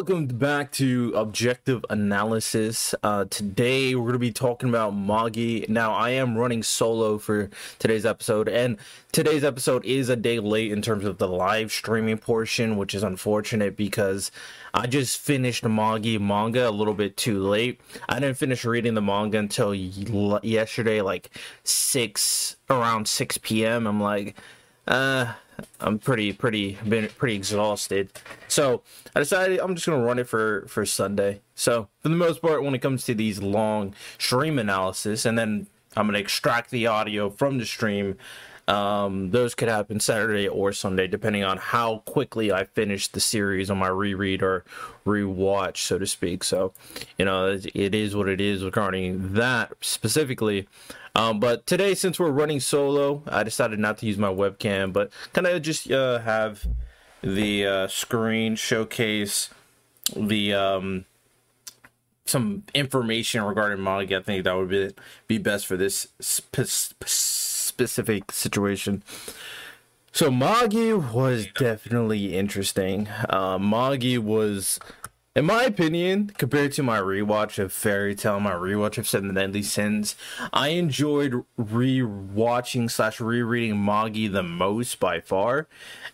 Welcome back to Objective Analysis. Today we're going to be talking about Magi. Now I am running solo for today's episode, and today's episode is a day late in terms of the live streaming portion, which is unfortunate because I just finished Magi manga a little bit too late. I didn't finish reading the manga until yesterday, like around 6 p.m. I'm like, I'm pretty exhausted, so I decided I'm just gonna run it for Sunday. So for the most part, when it comes to these long stream analysis, and then I'm gonna extract the audio from the stream, those could happen Saturday or Sunday, depending on how quickly I finish the series on my reread or rewatch, so to speak. So, you know, it is what it is regarding that specifically. But today, since we're running solo, I decided not to use my webcam, but kind of just have the screen showcase the some information regarding Magi. I think that would be best for this specific situation. So Magi was definitely interesting. Magi was, in my opinion, compared to my rewatch of Fairy Tail, my rewatch of Seven Deadly Sins, I enjoyed rewatching / rereading Magi the most by far,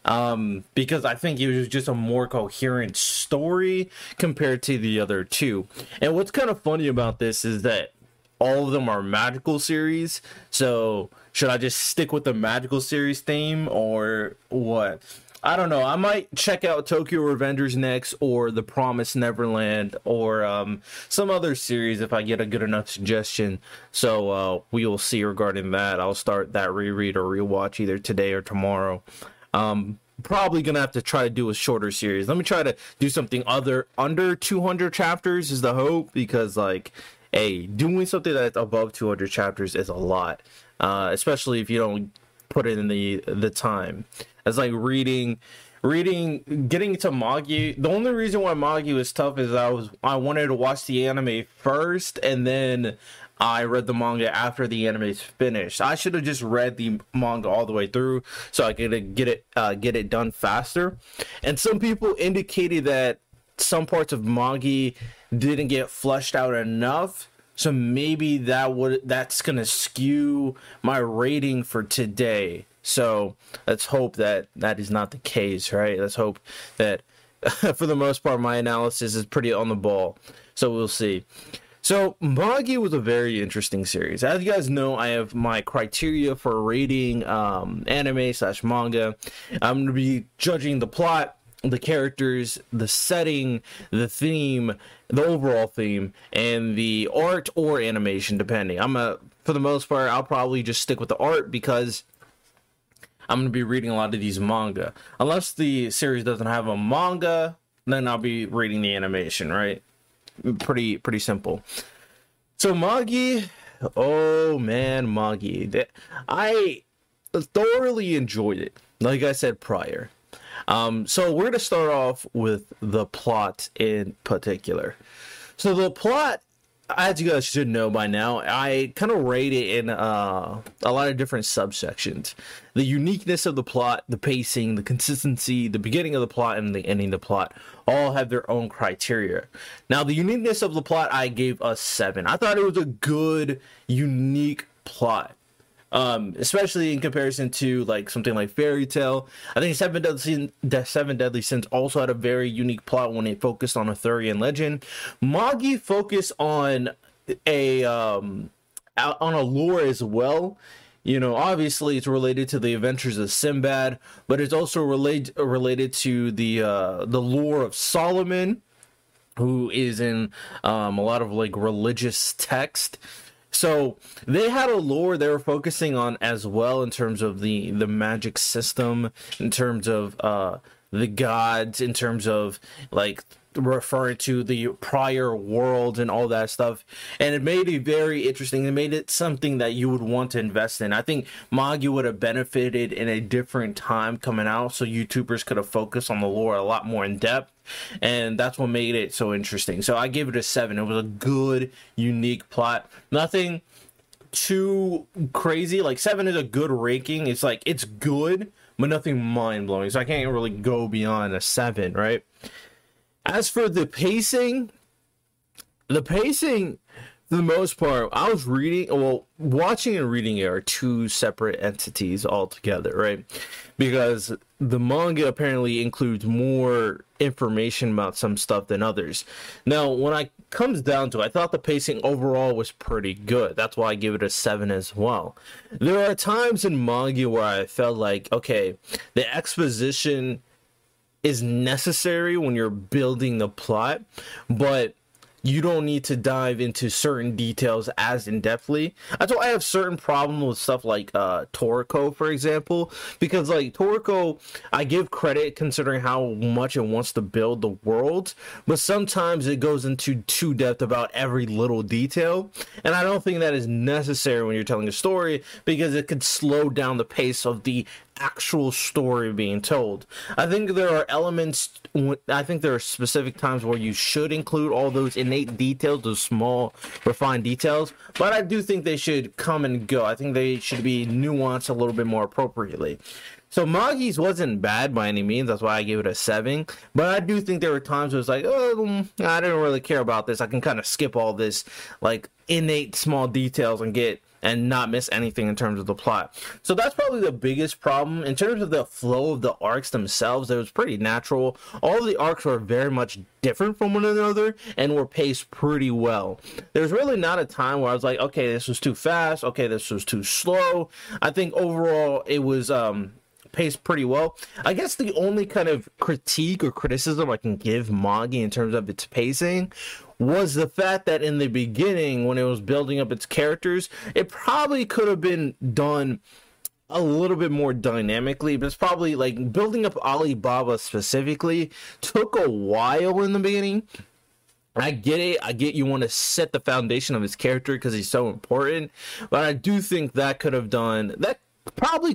because I think it was just a more coherent story compared to the other two. And what's kind of funny about this is that all of them are magical series, so should I just stick with the magical series theme or what? I don't know. I might check out Tokyo Revengers next, or The Promised Neverland, or some other series if I get a good enough suggestion. So we will see regarding that. I'll start that reread or rewatch either today or tomorrow. Probably gonna have to try to do a shorter series. Let me try to do something other under 200 chapters is the hope, because like, hey, doing something that's above 200 chapters is a lot. Especially if you don't put in the time. It's like reading, getting to Magi. The only reason why Magi was tough is I wanted to watch the anime first, and then I read the manga after the anime's finished. I should have just read the manga all the way through so I could get it done faster. And some people indicated that some parts of Magi didn't get fleshed out enough. So maybe that's gonna skew my rating for today. So let's hope that is not the case, right? Let's hope that for the most part my analysis is pretty on the ball. So we'll see. So Magi was a very interesting series. As you guys know, I have my criteria for rating anime / manga. I'm gonna be judging the plot, the characters, the setting, the theme, the overall theme, and the art or animation, depending. For the most part, I'll probably just stick with the art because I'm going to be reading a lot of these manga. Unless the series doesn't have a manga, then I'll be reading the animation, right? Pretty simple. So Magi, oh man, Magi. I thoroughly enjoyed it, like I said prior. So we're going to start off with the plot in particular. So the plot, as you guys should know by now, I kind of rate it in a lot of different subsections. The uniqueness of the plot, the pacing, the consistency, the beginning of the plot, and the ending of the plot all have their own criteria. Now, the uniqueness of the plot, I gave a 7. I thought it was a good, unique plot. Especially in comparison to like something like Fairy Tail. I think Seven Deadly Sins also had a very unique plot when it focused on Arthurian legend. Magi focused on a lore as well. You know, obviously it's related to the adventures of Sinbad, but it's also related to the lore of Solomon, who is in a lot of like religious text. So they had a lore they were focusing on as well, in terms of the magic system, in terms of the gods, in terms of like referring to the prior world and all that stuff. And it made it very interesting. It made it something that you would want to invest in. I think Magi would have benefited in a different time coming out, so YouTubers could have focused on the lore a lot more in depth, and that's what made it so interesting. So I gave it a 7. It was a good, unique plot. Nothing too crazy. Like 7 is a good ranking. It's like, it's good, but nothing mind-blowing. So I can't really go beyond a 7, right? As for the pacing, for the most part, I was watching and reading are two separate entities altogether, right? Because the manga apparently includes more information about some stuff than others. Now, when it comes down to it, I thought the pacing overall was pretty good. That's why I give it a 7 as well. There are times in manga where I felt like, okay, the exposition is necessary when you're building the plot, but you don't need to dive into certain details as in-depthly. That's why I have certain problems with stuff like Toriko, for example. Because, like, Toriko, I give credit considering how much it wants to build the world. But sometimes it goes into too depth about every little detail. And I don't think that is necessary when you're telling a story, because it could slow down the pace of the actual story being told. I think there are elements, I think there are specific times where you should include all those innate details, those small refined details, but I do think they should come and go. I think they should be nuanced a little bit more appropriately. So Magi's wasn't bad by any means, that's why I gave it a 7, but I do think there were times where it's like, oh, I didn't really care about this, I can kind of skip all this like innate small details and not miss anything in terms of the plot. So that's probably the biggest problem. In terms of the flow of the arcs themselves, it was pretty natural. All the arcs were very much different from one another and were paced pretty well. There's really not a time where I was like, okay, this was too fast, okay, this was too slow. I think overall it was paced pretty well. I guess the only kind of critique or criticism I can give Magi in terms of its pacing was the fact that in the beginning, when it was building up its characters, it probably could have been done a little bit more dynamically, but it's probably like building up Alibaba specifically took a while in the beginning. I get it. I get you want to set the foundation of his character because he's so important, but I do think that could have been done a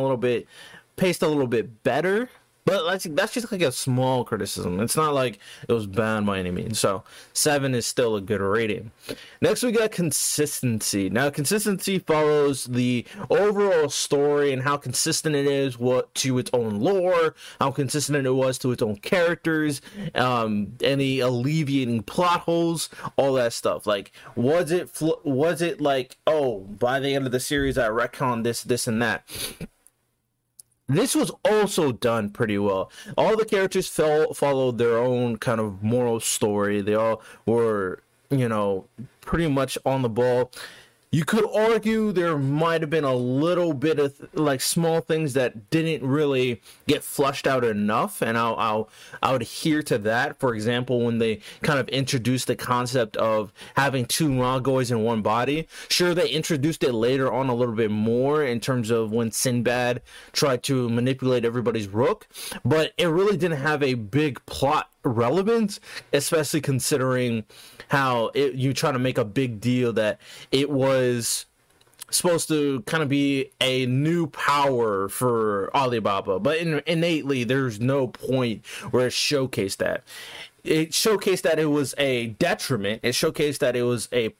little bit, paced a little bit better. But that's just like a small criticism. It's not like it was bad by any means. So 7 is still a good rating. Next, we got consistency. Now, consistency follows the overall story and how consistent it is to its own lore, how consistent it was to its own characters, any alleviating plot holes, all that stuff. Like, was it like, oh, by the end of the series, I retconned this, and that. This was also done pretty well. All the characters followed their own kind of moral story. They all were, pretty much on the ball. You could argue there might have been a little bit of small things that didn't really get flushed out enough, and I'll adhere to that. For example, when they kind of introduced the concept of having two Nagoys in one body, sure, they introduced it later on a little bit more in terms of when Sinbad tried to manipulate everybody's rook, but it really didn't have a big plot relevance, especially considering how you try to make a big deal that it was supposed to kind of be a new power for Alibaba, but innately there's no point where it showcased that. It showcased that it was a detriment. It showcased that it was a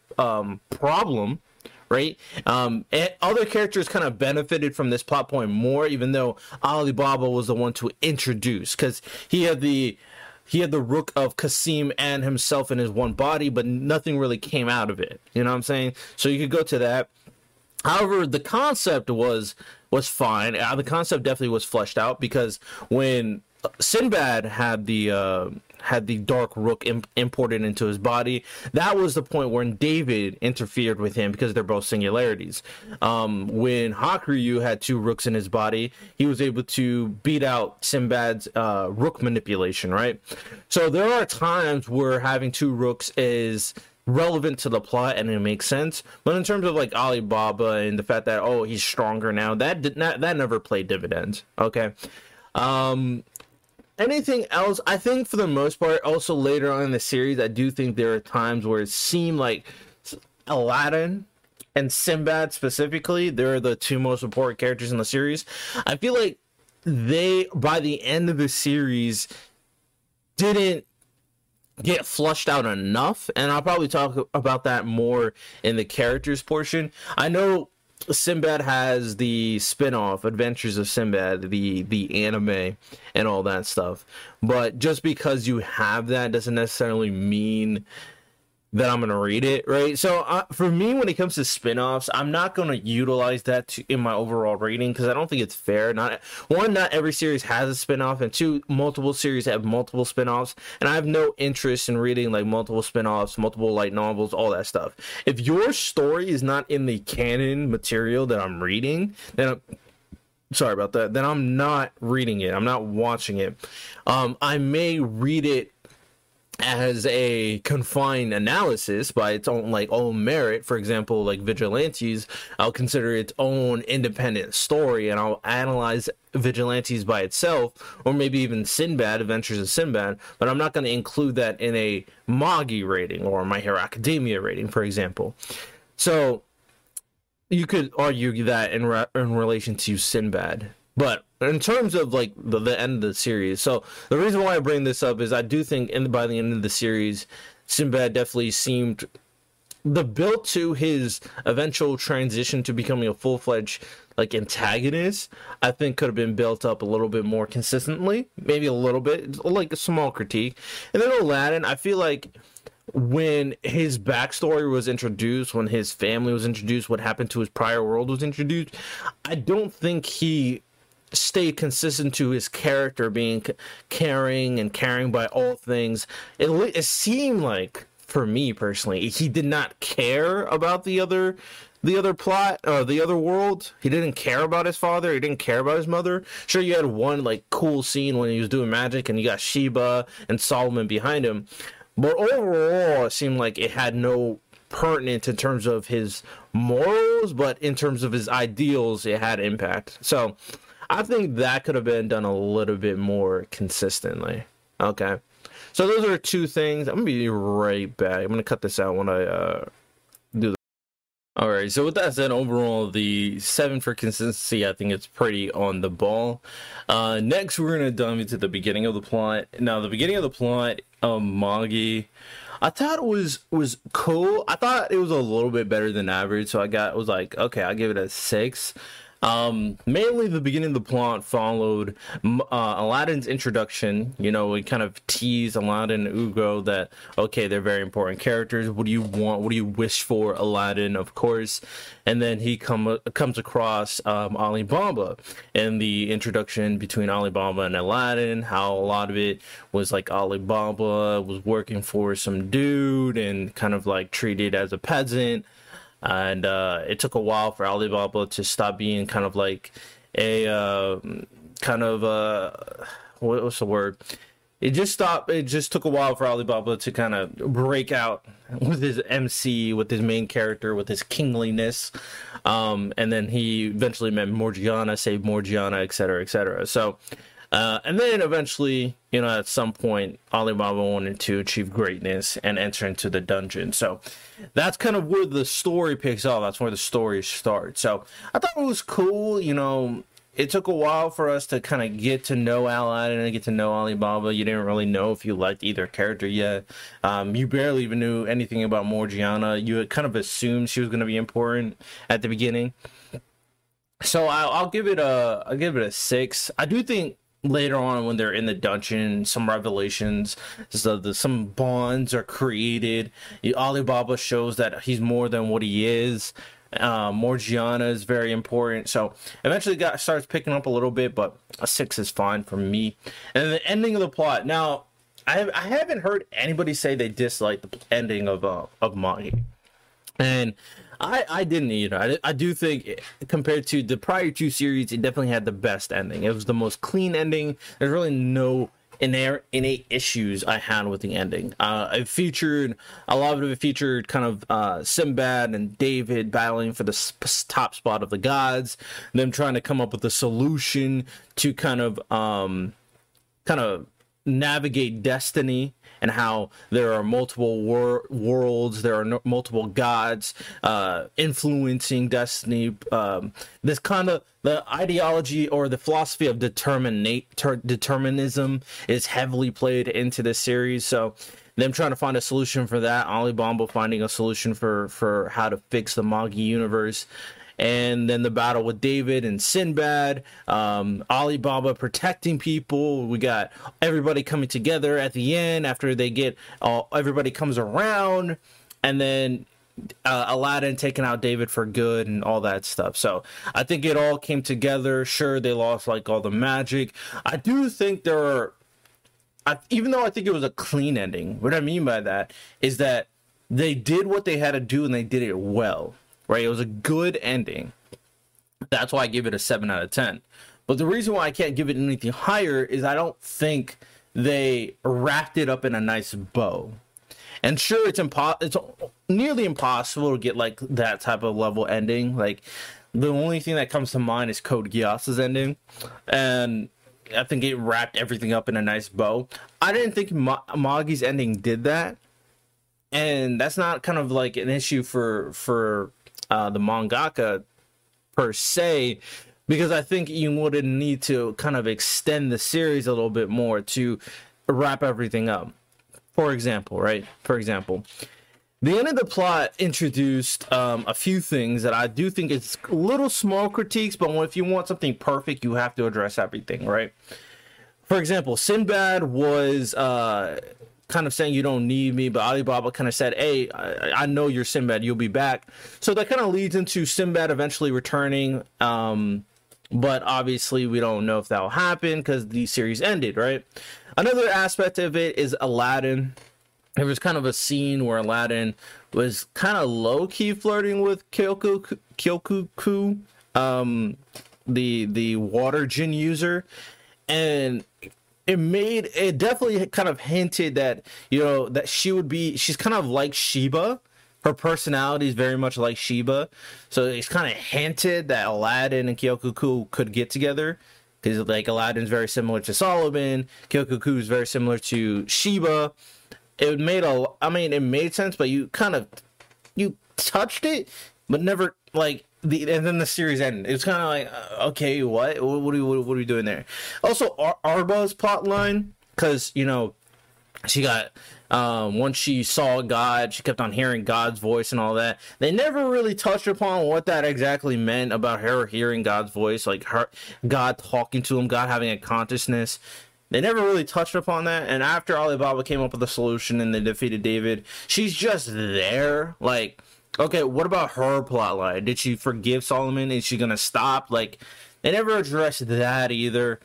problem, right? And other characters kind of benefited from this plot point more, even though Alibaba was the one to introduce, because he had the rook of Kasim and himself in his one body, but nothing really came out of it. You know what I'm saying? So you could go to that. However, the concept was fine. The concept definitely was fleshed out, because when Sinbad had the dark rook imported into his body, that was the point when David interfered with him, because they're both singularities. When Hakuryu had two rooks in his body, he was able to beat out Sinbad's rook manipulation, right? So there are times where having two rooks is relevant to the plot and it makes sense, but in terms of like Alibaba and the fact that, oh, he's stronger now, that never played dividends. Okay. Anything else? I think for the most part, also later on in the series, I do think there are times where it seemed like Aladdin and Sinbad specifically, they're the two most important characters in the series. I feel like they, by the end of the series, didn't get flushed out enough, and I'll probably talk about that more in the characters portion. I know Sinbad has the spin-off Adventures of Sinbad, the anime and all that stuff. But just because you have that doesn't necessarily mean that I'm going to read it, right? So for me, when it comes to spin-offs, I'm not going to utilize that in my overall rating because I don't think it's fair. Not every series has a spin-off, and two, multiple series have multiple spin-offs, and I have no interest in reading like multiple spin-offs, multiple light novels, all that stuff. If your story is not in the canon material that I'm reading, then then I'm not reading it. I'm not watching it. I may read it as a confined analysis by its own own merit. For example, like Vigilantes, I'll consider its own independent story, and I'll analyze Vigilantes by itself, or maybe even Sinbad, Adventures of Sinbad, but I'm not going to include that in a Magi rating or My Hero Academia rating, for example. So you could argue that in relation to Sinbad. But in terms of like the end of the series, so the reason why I bring this up is I do think by the end of the series, Sinbad definitely seemed the build to his eventual transition to becoming a full-fledged antagonist. I think could have been built up a little bit more consistently, maybe a little bit, like a small critique. And then Aladdin, I feel like when his backstory was introduced, when his family was introduced, what happened to his prior world was introduced, I don't think he stayed consistent to his character being caring by all things. It seemed like, for me personally, he did not care about the other plot or the other world. He didn't care about his father. He didn't care about his mother. Sure, you had one cool scene when he was doing magic and you got Sheba and Solomon behind him, but overall it seemed like it had no pertinent in terms of his morals, but in terms of his ideals it had impact. So I think that could have been done a little bit more consistently. Okay. So those are two things. I'm going to be right back. I'm going to cut this out when I do that. All right. So with that said, overall, the 7 for consistency, I think it's pretty on the ball. Next, we're going to dive into the beginning of the plot. Now, the beginning of the plot, Magi, I thought it was cool. I thought it was a little bit better than average. So okay, I'll give it a 6. Mainly the beginning of the plot followed Aladdin's introduction. We kind of teased Aladdin and Ugo that, okay, they're very important characters. What do you want? What do you wish for, Aladdin, of course? And then he comes across Alibaba, and the introduction between Alibaba and Aladdin, how a lot of it was Alibaba was working for some dude and kind of treated as a peasant. And it took a while for Alibaba to stop being kind of what's the word? It just took a while for Alibaba to kind of break out with his MC, with his main character, with his kingliness. And then he eventually met Morgiana, saved Morgiana, etc., etc. So, and then eventually, at some point, Alibaba wanted to achieve greatness and enter into the dungeon. So that's kind of where the story picks up. That's where the story starts. So I thought it was cool. It took a while for us to kind of get to know Aladdin and get to know Alibaba. You didn't really know if you liked either character yet. You barely even knew anything about Morgiana. You had kind of assumed she was going to be important at the beginning. So I'll give it a 6. I do think later on, when they're in the dungeon, some revelations, some bonds are created. Alibaba shows that he's more than what he is. Morgiana is very important. So eventually starts picking up a little bit, but a 6 is fine for me. And the ending of the plot. Now, I haven't heard anybody say they dislike the ending of Magi. And I didn't either. I do think, compared to the prior 2 series, it definitely had the best ending. It was the most clean ending. There's really no innate issues I had with the ending. It featured kind of Sinbad and David battling for the top spot of the gods, them trying to come up with a solution to kind of navigate destiny, and how there are multiple worlds, there are multiple gods influencing destiny. This kind of the ideology or the philosophy of determinism is heavily played into this series. So them trying to find a solution for that, Alibaba finding a solution for how to fix the Magi universe. and then the battle with David and Sinbad, Alibaba protecting people. We got everybody coming together at the end after they get everybody comes around, and then Aladdin taking out David for good and all that stuff. So I think it all came together. Sure, they lost like all the magic. I do think there are, even though I think it was a clean ending, what I mean by that is that they did what they had to do and they did it well, right? It was a good ending. That's why I give it a 7 out of 10. But the reason why I can't give it anything higher is I don't think they wrapped it up in a nice bow. And sure, it's nearly impossible to get like that type of level ending. Like the only thing that comes to mind is Code Geass's ending, and I think it wrapped everything up in a nice bow. I didn't think Magi's ending did that, and that's not kind of like an issue for the mangaka per se, because I think you would need to kind of extend the series a little bit more to wrap everything up. For example, right? For example, the end of the plot introduced a few things that I do think it's little small critiques, but if you want something perfect, you have to address everything, right? For example, Sinbad was kind of saying, you don't need me, but Alibaba kind of said, hey, I know you're Sinbad, you'll be back. So that kind of leads into Sinbad eventually returning, but obviously we don't know if that'll happen because the series ended, right? Another aspect of it is Aladdin. There was kind of a scene where Aladdin was kind of low-key flirting with Kyokuku, the water djinn user, and it definitely kind of hinted that, you know, that she's kind of like Sheba. Her personality is very much like Sheba, so it's kind of hinted that Aladdin and Kyokuku could get together. Because like Aladdin's very similar to Solomon, Kyokuku is very similar to Sheba. It made sense, but you touched it, but never like the. And then the series ended. It was kind of like, okay, what are we doing there? Also, Arba's plot line, because you know she got once she saw God, she kept on hearing God's voice and all that. They never really touched upon what that exactly meant about her hearing God's voice, like her God talking to him, God having a consciousness. They never really touched upon that. And after Alibaba came up with a solution and they defeated David, she's just there. Like, okay, what about her plotline? Did she forgive Solomon? Is she gonna stop? Like, they never addressed that either.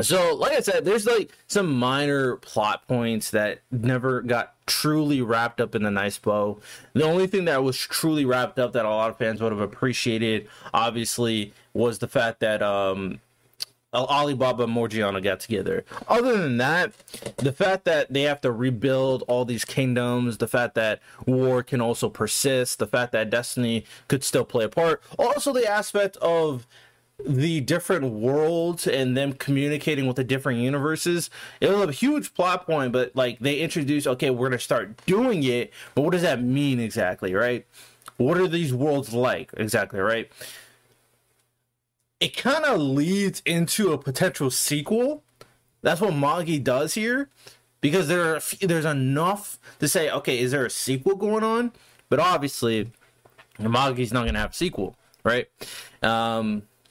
So, like I said, there's like some minor plot points that never got truly wrapped up in a nice bow. The only thing that was truly wrapped up that a lot of fans would have appreciated, obviously, was the fact that Alibaba and Morgiana got together. Other than that, the fact that they have to rebuild all these kingdoms, the fact that war can also persist, the fact that destiny could still play a part, also the aspect of the different worlds and them communicating with the different universes. It was a huge plot point, but like they introduced, okay, we're gonna start doing it, but what does that mean exactly, right? What are these worlds like exactly, right? It kind of leads into a potential sequel. That's what Magi does here, because there's enough to say, okay, is there a sequel going on? But obviously Magi's not gonna have a sequel, right?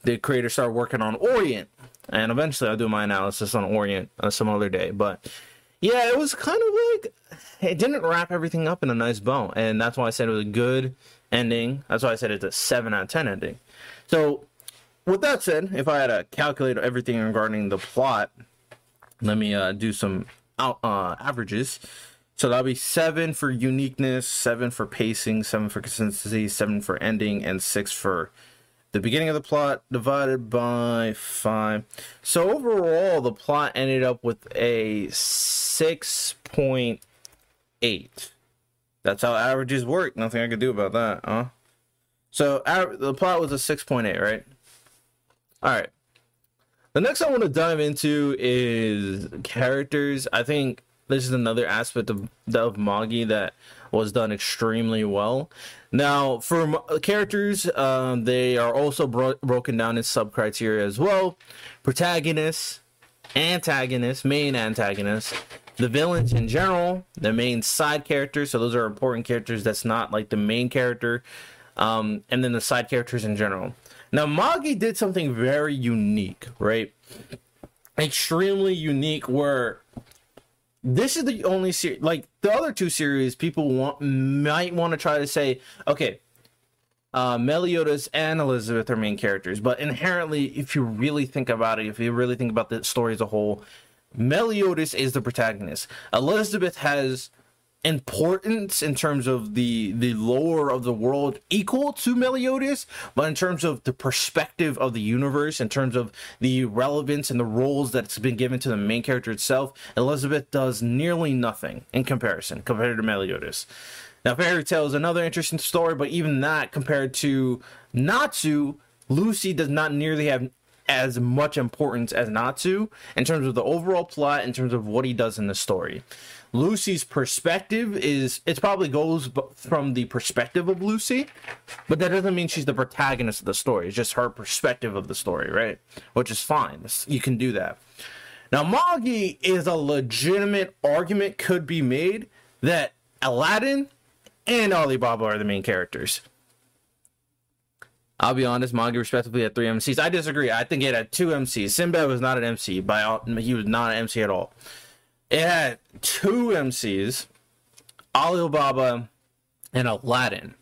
The creator started working on Orient, and eventually I'll do my analysis on Orient some other day. But yeah, it was kind of like, it didn't wrap everything up in a nice bow, and that's why I said it was a good ending. That's why I said it's a 7 out of 10 ending. So with that said, if I had to calculate everything regarding the plot, let me do some averages. So that'll be 7 for uniqueness, 7 for pacing, 7 for consistency, 7 for ending, and 6 for the beginning of the plot divided by 5. So overall, the plot ended up with a 6.8. That's how averages work. Nothing I could do about that, huh? So the plot was a 6.8, right? All right. The next I want to dive into is characters. I think this is another aspect of Magi that was done extremely well. Now, for characters, they are also broken down in sub-criteria as well. Protagonists, antagonists, main antagonists, the villains in general, the main side characters. So those are important characters that's not like the main character. and then the side characters in general. Now, Magi did something very unique, right? Extremely unique, where this is the only series, like the other two series, people might want to try to say, okay, Meliodas and Elizabeth are main characters, but inherently, if you really think about it, if you really think about the story as a whole, Meliodas is the protagonist. Elizabeth has importance in terms of the lore of the world equal to Meliodas, but in terms of the perspective of the universe, in terms of the relevance and the roles that's been given to the main character itself, Elizabeth does nearly nothing in comparison compared to Meliodas. Now, Fairy Tail is another interesting story, but even that, compared to Natsu, Lucy does not nearly have as much importance as Natsu in terms of the overall plot, in terms of what he does in the story. Lucy's perspective is, it probably goes from the perspective of Lucy, but that doesn't mean she's the protagonist of the story. It's just her perspective of the story, right? Which is fine. You can do that. Now, Magi is a legitimate argument could be made that Aladdin and Alibaba are the main characters. I'll be honest, Magi respectively had 3 MCs. I disagree. I think it had 2 MCs. Sinbad was not an MC. He was not an MC at all. It had 2 MCs, Alibaba and Aladdin.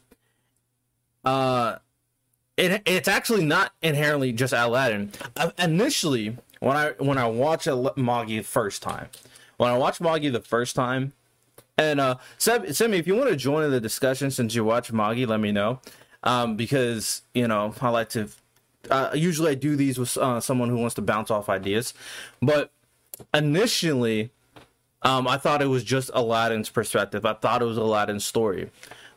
It's actually not inherently just Aladdin. Initially, when I watched Magi the first time, and Sammy, if you want to join in the discussion since you watch Magi, let me know. Because, you know, I like to, usually I do these with someone who wants to bounce off ideas, but initially, I thought it was just Aladdin's perspective. I thought it was Aladdin's story,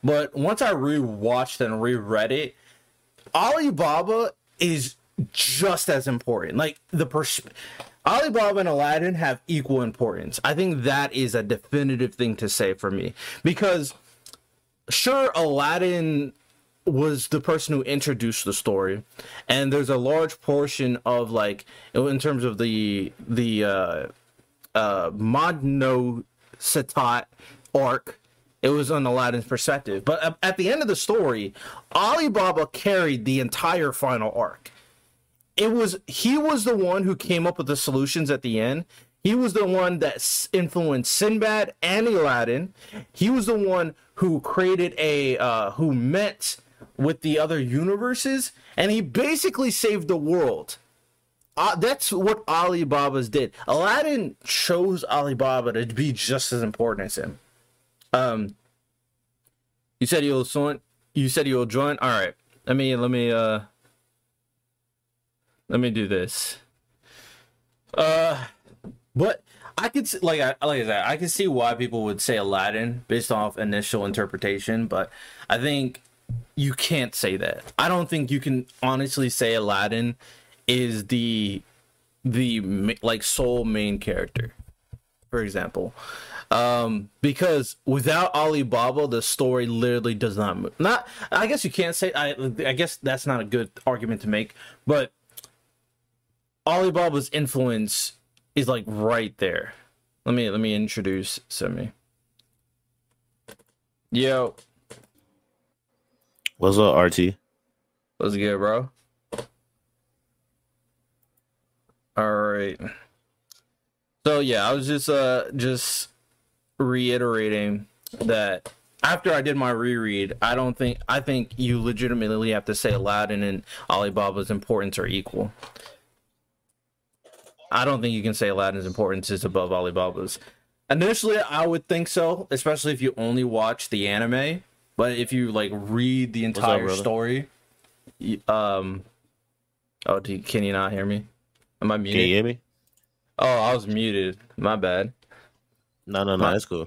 but once I rewatched and reread it, Alibaba is just as important. Like, Alibaba and Aladdin have equal importance. I think that is a definitive thing to say for me, because sure, Aladdin was the person who introduced the story, and there's a large portion of, like, in terms of the Madno Satat arc, it was on Aladdin's perspective. But at the end of the story, Alibaba carried the entire final arc. He was the one who came up with the solutions at the end. He was the one that influenced Sinbad and Aladdin. He was the one who created who met with the other universes, and he basically saved the world. That's what Alibaba's did. Aladdin chose Alibaba to be just as important as him. You said you'll join. All right, let me do this. But I could see, like I said, I can see why people would say Aladdin based off initial interpretation, but I think you can't say that. I don't think you can honestly say Aladdin is the like sole main character, for example, because without Alibaba, the story literally does not move. I guess you can't say. I guess that's not a good argument to make, but Alibaba's influence is like right there. Let me introduce Semi. Yo, what's up, RT? What's good, bro? All right. So yeah, I was just reiterating that after I did my reread, I think you legitimately have to say Aladdin and Alibaba's importance are equal. I don't think you can say Aladdin's importance is above Alibaba's. Initially, I would think so, especially if you only watch the anime. But if you like read the entire story, oh, can you not hear me? Am I muted? Can you hear me? Oh, I was muted. My bad. No, it's cool.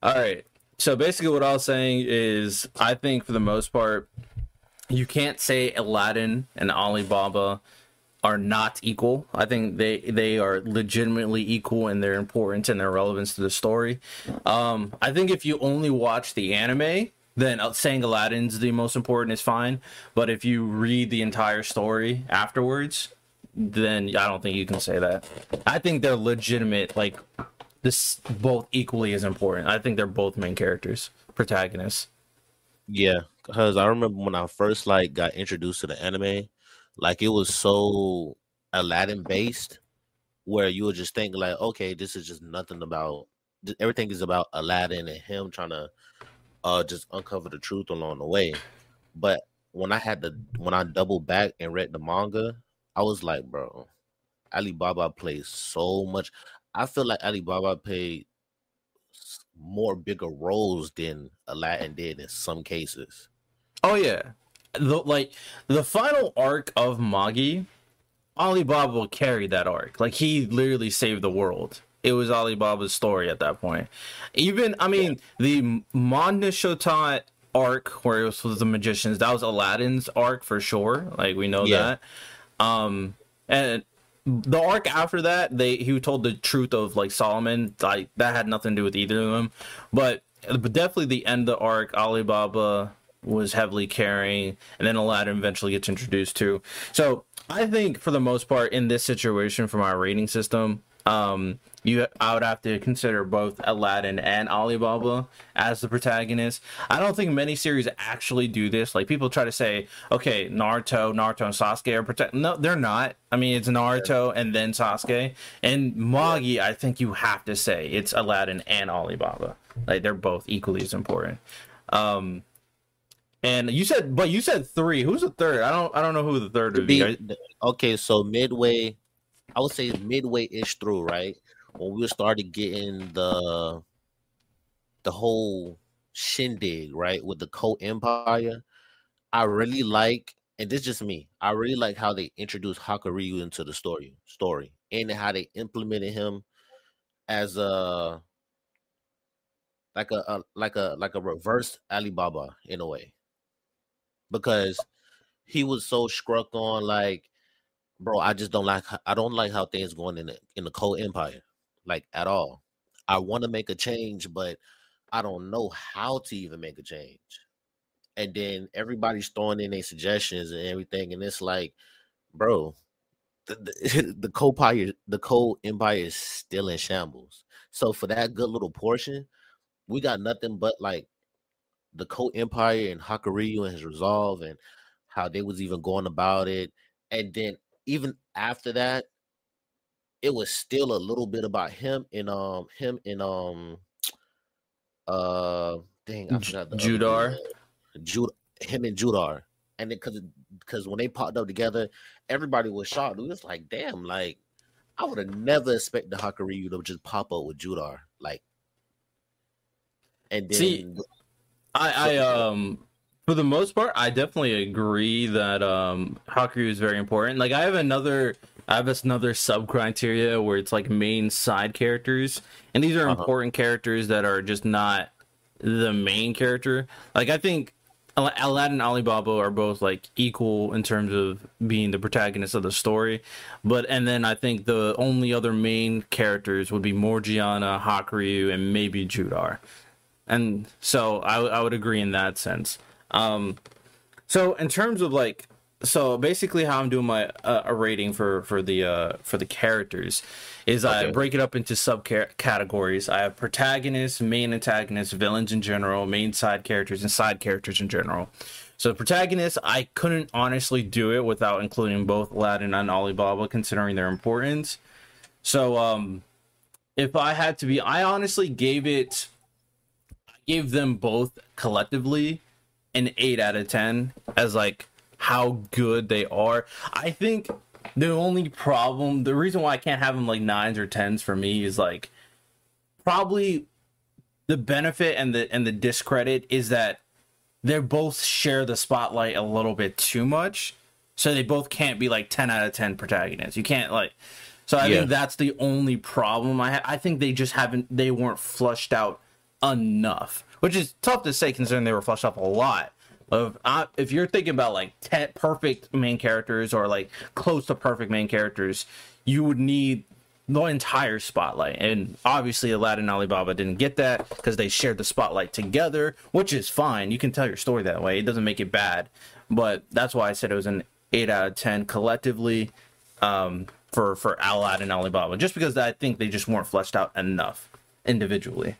All right. So basically, what I was saying is, I think for the most part, you can't say Aladdin and Alibaba are not equal. I think they are legitimately equal in their importance and their relevance to the story. I think if you only watch the anime, then saying Aladdin's the most important is fine. But if you read the entire story afterwards, then I don't think you can say that. I think they're legitimate, like, this both equally as important. I think they're both main characters, protagonists. Yeah, because I remember when I first like got introduced to the anime, like it was so Aladdin based, where you would just think like, okay, this is just nothing about. Everything is about Aladdin and him trying to just uncover the truth along the way. But when I doubled back and read the manga, I was like, bro, Alibaba plays so much. I feel like Alibaba played more bigger roles than Aladdin did in some cases. Oh yeah, the final arc of Magi, Alibaba will carry that arc. Like he literally saved the world. It was Alibaba's story at that point. Even, I mean, the Manda Shotat arc, where it was with the magicians, that was Aladdin's arc for sure. Like, we know that. And the arc after that, he told the truth of, like, Solomon. Like, that had nothing to do with either of them. But definitely the end of the arc, Alibaba was heavily carrying, and then Aladdin eventually gets introduced to. So, I think, for the most part, in this situation, for my rating system, I would have to consider both Aladdin and Alibaba as the protagonist. I don't think many series actually do this. Like, people try to say, okay, Naruto and Sasuke are no, they're not. I mean, it's Naruto and then Sasuke. And Magi, I think you have to say it's Aladdin and Alibaba. Like, they're both equally as important. And you said three. Who's the third? I don't know who the third would be. Okay, so midway, I would say midway-ish through, right? When we started getting the whole shindig, right, with the Coat Empire, I really like how they introduced Hakuryu into the story and how they implemented him as a reverse Alibaba in a way, because he was so struck on like, bro, I don't like how things going in the Cold Empire, like at all. I want to make a change, but I don't know how to even make a change. And then everybody's throwing in their suggestions and everything, and it's like, bro, the Cold Empire is still in shambles. So for that good little portion, we got nothing but like the Cold Empire and Hakuryu and his resolve and how they was even going about it, and then. Even after that, it was still a little bit about him and Judar, and because when they popped up together, everybody was shocked. It was like, damn, like I would have never expected Hakuryu to just pop up with Judar, like. And then for the most part, I definitely agree that Hakuryu is very important. Like, I have another sub criteria where it's like main side characters, and these are important characters that are just not the main character. Like, I think Aladdin and Alibaba are both like equal in terms of being the protagonists of the story, and then I think the only other main characters would be Morgiana, Hakuryu, and maybe Judar, and so I would agree in that sense. So in terms of like, so basically how I'm doing my a rating for the characters is I break it up into subcategories. I have protagonists, main antagonists, villains in general, main side characters, and side characters in general. So protagonists, I couldn't honestly do it without including both Aladdin and Alibaba, considering their importance. So if I had to be, I honestly gave them both collectively an 8 out of 10 as like how good they are. I think the reason why I can't have them like 9s or 10s for me is like probably the benefit and the discredit is that they both share the spotlight a little bit too much, so they both can't be like 10 out of 10 protagonists. You can't like. So I think that's the only problem I have. I think they just weren't flushed out enough. Which is tough to say considering they were fleshed up a lot. If you're thinking about like 10 perfect main characters or like close to perfect main characters, you would need the entire spotlight. And obviously Aladdin and Alibaba didn't get that because they shared the spotlight together, which is fine. You can tell your story that way. It doesn't make it bad. But that's why I said it was an 8 out of 10 collectively for Aladdin and Alibaba. Just because I think they just weren't fleshed out enough individually.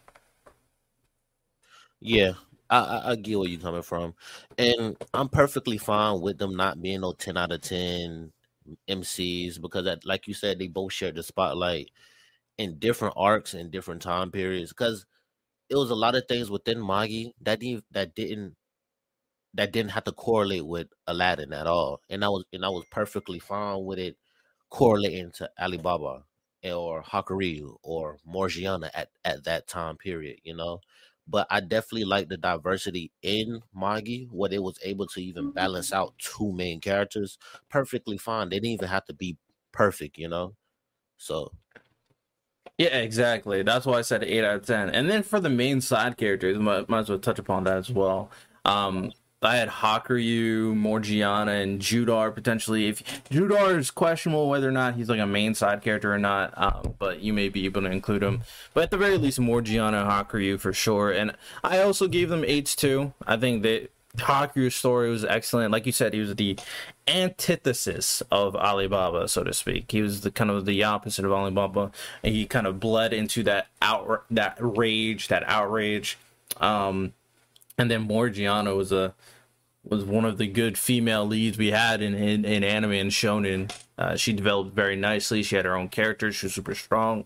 Yeah, I get where you're coming from, and I'm perfectly fine with them not being no 10 out of 10 MCs, because that, like you said, they both shared the spotlight in different arcs and different time periods, because it was a lot of things within Magi that didn't have to correlate with Aladdin at all, and I was perfectly fine with it correlating to Alibaba or Hakuryu or Morgiana at that time period, you know. But I definitely like the diversity in Magi, where they was able to even balance out two main characters perfectly fine. They didn't even have to be perfect, you know. So yeah, exactly. That's why I said 8 out of 10. And then for the main side characters, might as well touch upon that as well. I had Hakuryu, Morgiana, and Judar potentially. If Judar is questionable whether or not he's like a main side character or not, but you may be able to include him. But at the very least, Morgiana and Hakuryu for sure. And I also gave them 8s too. I think that Hakuryu's story was excellent. Like you said, he was the antithesis of Alibaba, so to speak. He was the kind of the opposite of Alibaba, and he kind of bled into that outrage. And then Morgiana was one of the good female leads we had in anime and shonen. She developed very nicely. She had her own character. She was super strong,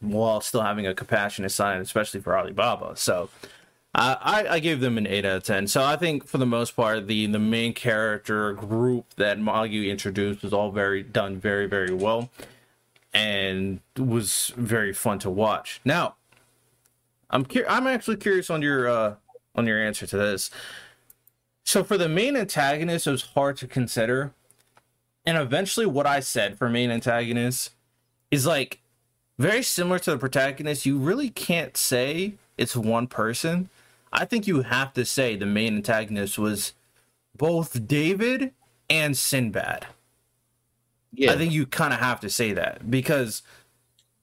while still having a compassionate side, especially for Alibaba. So I gave them an 8 out of 10. So I think for the most part, the main character group that Magi introduced was all done very, very well, and was very fun to watch. Now, I'm actually curious on your answer to this. So for the main antagonist, it was hard to consider, and eventually what I said for main antagonist is like very similar to the protagonist. You really can't say it's one person. I think you have to say the main antagonist was both David and Sinbad. Yeah, I think you kind of have to say that, because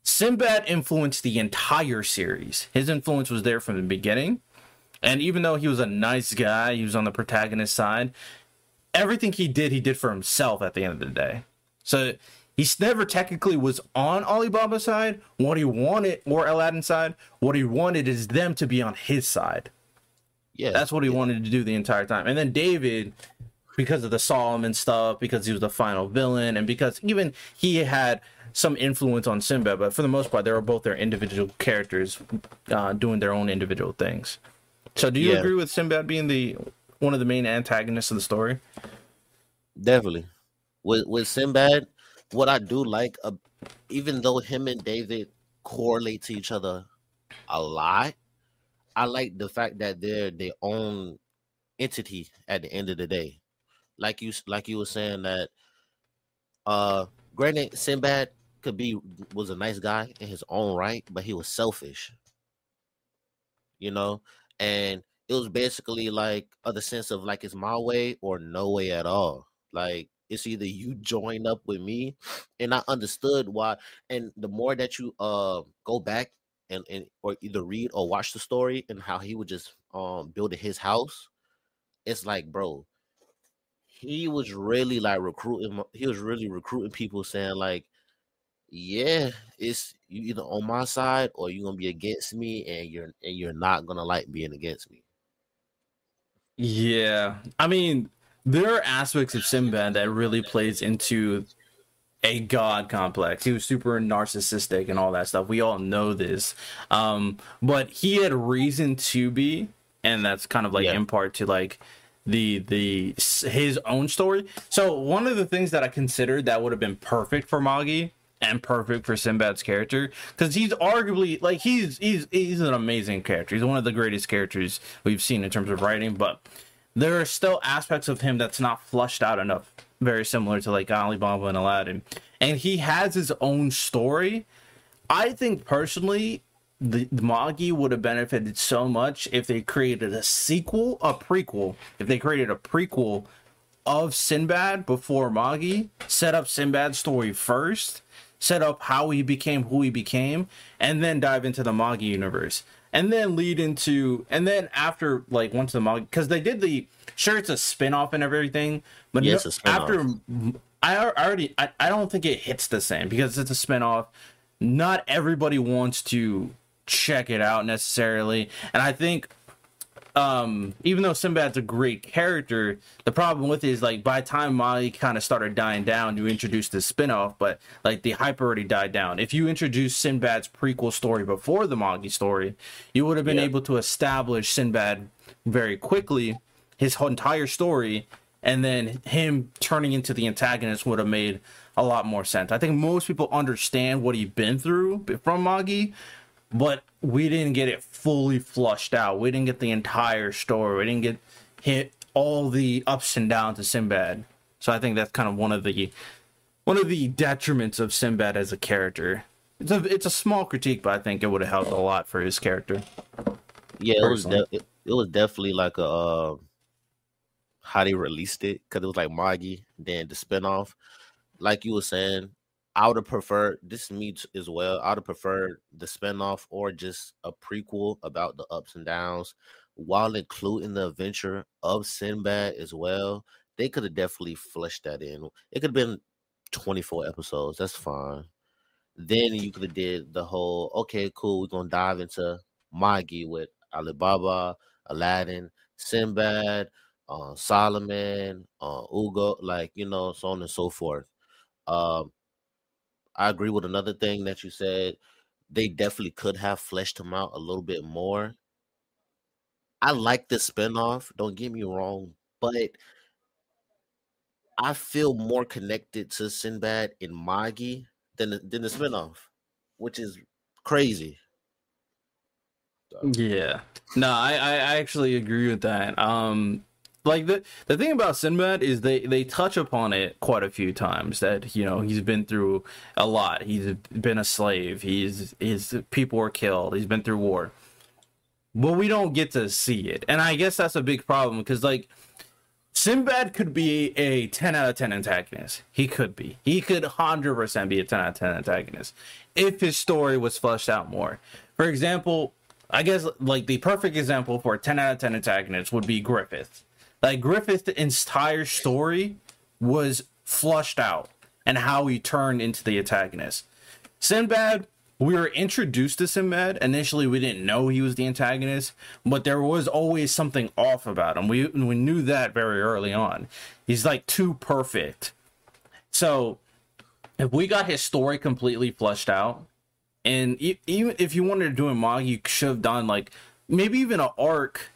Sinbad influenced the entire series. His influence was there from the beginning. And even though he was a nice guy, he was on the protagonist side, everything he did for himself at the end of the day. So he never technically was on Alibaba's side. What he wanted, or Aladdin's side, what he wanted is them to be on his side. Yeah, that's what he wanted to do the entire time. And then David, because of the Solomon stuff, because he was the final villain, and because even he had some influence on Sinbad, but for the most part, they were both their individual characters doing their own individual things. So do you agree with Sinbad being one of the main antagonists of the story? Definitely. With Sinbad, what I do like, even though him and David correlate to each other a lot, I like the fact that they're their own entity at the end of the day. Like you were saying that, granted, Sinbad was a nice guy in his own right, but he was selfish, you know. And it was basically like the sense of like, it's my way or no way at all. Like, it's either you join up with me, and I understood why. And the more that you go back and or either read or watch the story and how he would just build his house, it's like, bro, he was really like recruiting. He was really recruiting people, saying like, "Yeah, it's you either on my side or you're gonna be against me, and you're not gonna like being against me." Yeah, I mean, there are aspects of Sinbad that really plays into a god complex. He was super narcissistic and all that stuff. We all know this, but he had reason to be, and that's kind of like in part to like his own story. So one of the things that I considered that would have been perfect for Magi and perfect for Sinbad's character, because he's arguably like he's an amazing character. He's one of the greatest characters we've seen in terms of writing, but there are still aspects of him that's not flushed out enough, very similar to like Alibaba and Aladdin. And he has his own story. I think personally The Magi would have benefited so much if they created a prequel of Sinbad before Magi, set up Sinbad's story first, set up how he became who he became, and then dive into the Magi universe, and then after like once the Magi, because they did it's a spin-off and everything, but yeah, I don't think it hits the same because it's a spin-off. Not everybody wants to check it out necessarily, and I think Even though Sinbad's a great character, the problem with it is, like, by the time Magi kind of started dying down, you introduced this spinoff, but, like, the hype already died down. If you introduced Sinbad's prequel story before the Magi story, you would have been able to establish Sinbad very quickly, his whole entire story, and then him turning into the antagonist would have made a lot more sense. I think most people understand what he's been through from Magi, but we didn't get it fully flushed out. We didn't get the entire story. We didn't get hit all the ups and downs of Sinbad. So I think that's kind of one of the detriments of Sinbad as a character. It's a small critique, but I think it would have helped a lot for his character. Yeah, it was definitely like a how they released it, because it was like Magi, then the spinoff. Like you were saying, I would have preferred, this me as well, I would have preferred the spinoff or just a prequel about the ups and downs while including the adventure of Sinbad as well. They could have definitely fleshed that in. It could have been 24 episodes. That's fine. Then you could have did the whole, okay, cool, we're going to dive into Magi with Alibaba, Aladdin, Sinbad, Solomon, Ugo, like, you know, so on and so forth. I agree with another thing that you said. They definitely could have fleshed him out a little bit more. I like the spinoff, don't get me wrong, but I feel more connected to Sinbad and Magi than the spinoff, which is crazy. So. Yeah. No, I actually agree with that. Like, the thing about Sinbad is they touch upon it quite a few times, that, you know, he's been through a lot. He's been a slave. His people were killed. He's been through war. But we don't get to see it. And I guess that's a big problem, because, like, Sinbad could be a 10 out of 10 antagonist. He could be. He could 100% be a 10 out of 10 antagonist if his story was fleshed out more. For example, I guess, like, the perfect example for a 10 out of 10 antagonist would be Griffith. Like, Griffith's entire story was flushed out and how he turned into the antagonist. Sinbad, we were introduced to Sinbad. Initially, we didn't know he was the antagonist, but there was always something off about him. We knew that very early on. He's, like, too perfect. So if we got his story completely flushed out, and even if you wanted to do a manga, you should have done, like, maybe even an arc,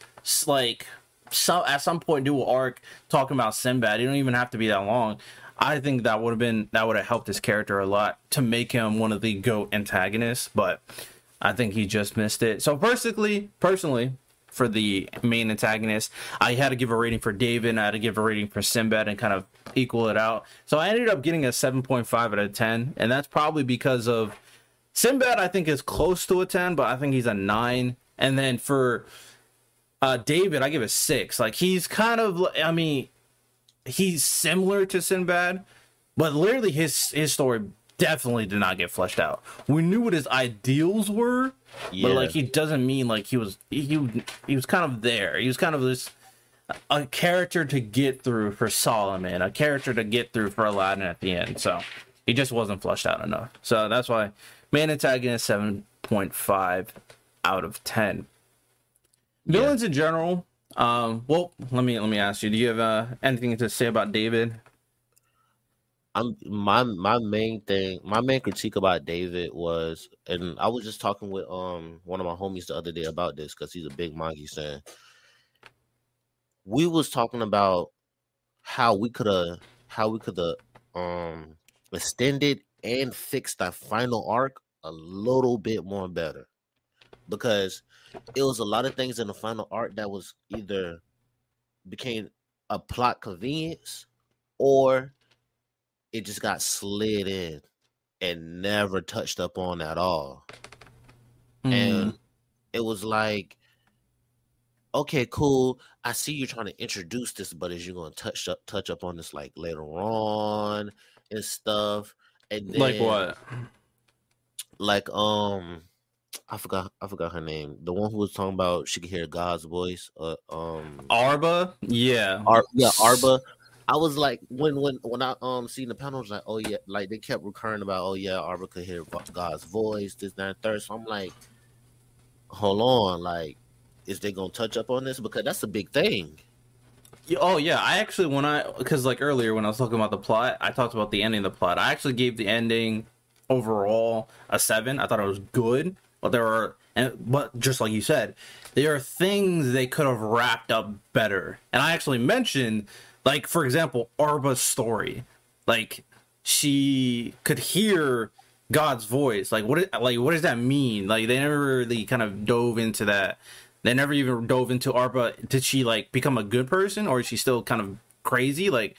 like... So at some point do an arc talking about Sinbad. It don't even have to be that long. I think that would have helped his character a lot to make him one of the GOAT antagonists, but I think he just missed it. So personally, for the main antagonist, I had to give a rating for David, and I had to give a rating for Sinbad and kind of equal it out. So I ended up getting a 7.5 out of 10, and that's probably because of Sinbad. I think is close to a 10, but I think he's a 9. And then for David, I give a 6. Like, he's kind of, I mean, he's similar to Sinbad, but literally his story definitely did not get fleshed out. We knew what his ideals were, but, like, he doesn't mean, like, he was kind of there. He was kind of this, a character to get through for Solomon, a character to get through for Aladdin at the end. So he just wasn't fleshed out enough. So that's why main antagonist 7.5 out of 10. Villains in general. Well, let me ask you. Do you have anything to say about David? My main critique about David was, and I was just talking with one of my homies the other day about this, because he's a big Magi fan. We was talking about how we could have extended and fixed that final arc a little bit more better, because it was a lot of things in the final arc that was either became a plot convenience, or it just got slid in and never touched up on at all. Mm-hmm. And it was like, okay, cool, I see you're trying to introduce this, but is you going to touch up on this, like, later on and stuff? And then, like, what? Like, I forgot her name. The one who was talking about she could hear God's voice. Arba? Yeah. Arba. I was like, when I seen the panel, I was like, oh yeah, like they kept recurring about, oh yeah, Arba could hear God's voice, this, that, and third. So I'm like, hold on, like, is they gonna touch up on this? Because that's a big thing. Oh yeah, I actually, when I, because like earlier when I was talking about the plot, I talked about the ending of the plot. I actually gave the ending overall a 7. I thought it was good, but there are, but just like you said, there are things they could have wrapped up better. And I actually mentioned, like, for example, Arba's story. Like, she could hear God's voice. Like, what does that mean? Like, they never really kind of dove into that. They never even dove into Arba. Did she, like, become a good person? Or is she still kind of crazy? Like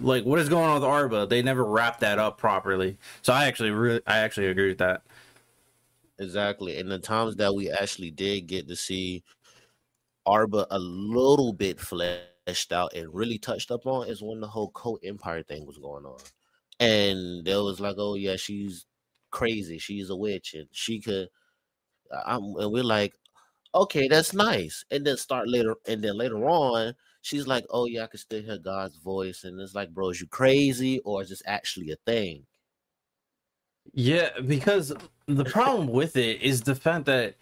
what is going on with Arba? They never wrapped that up properly. So I actually agree with that. Exactly. And the times that we actually did get to see Arba a little bit fleshed out and really touched up on is when the whole Coat Empire thing was going on. And there was like, oh yeah, she's crazy. She's a witch. And she could... and we're like, okay, that's nice. And then later on, she's like, oh yeah, I can still hear God's voice. And it's like, bro, is you crazy? Or is this actually a thing? Yeah, because the problem with it is the fact that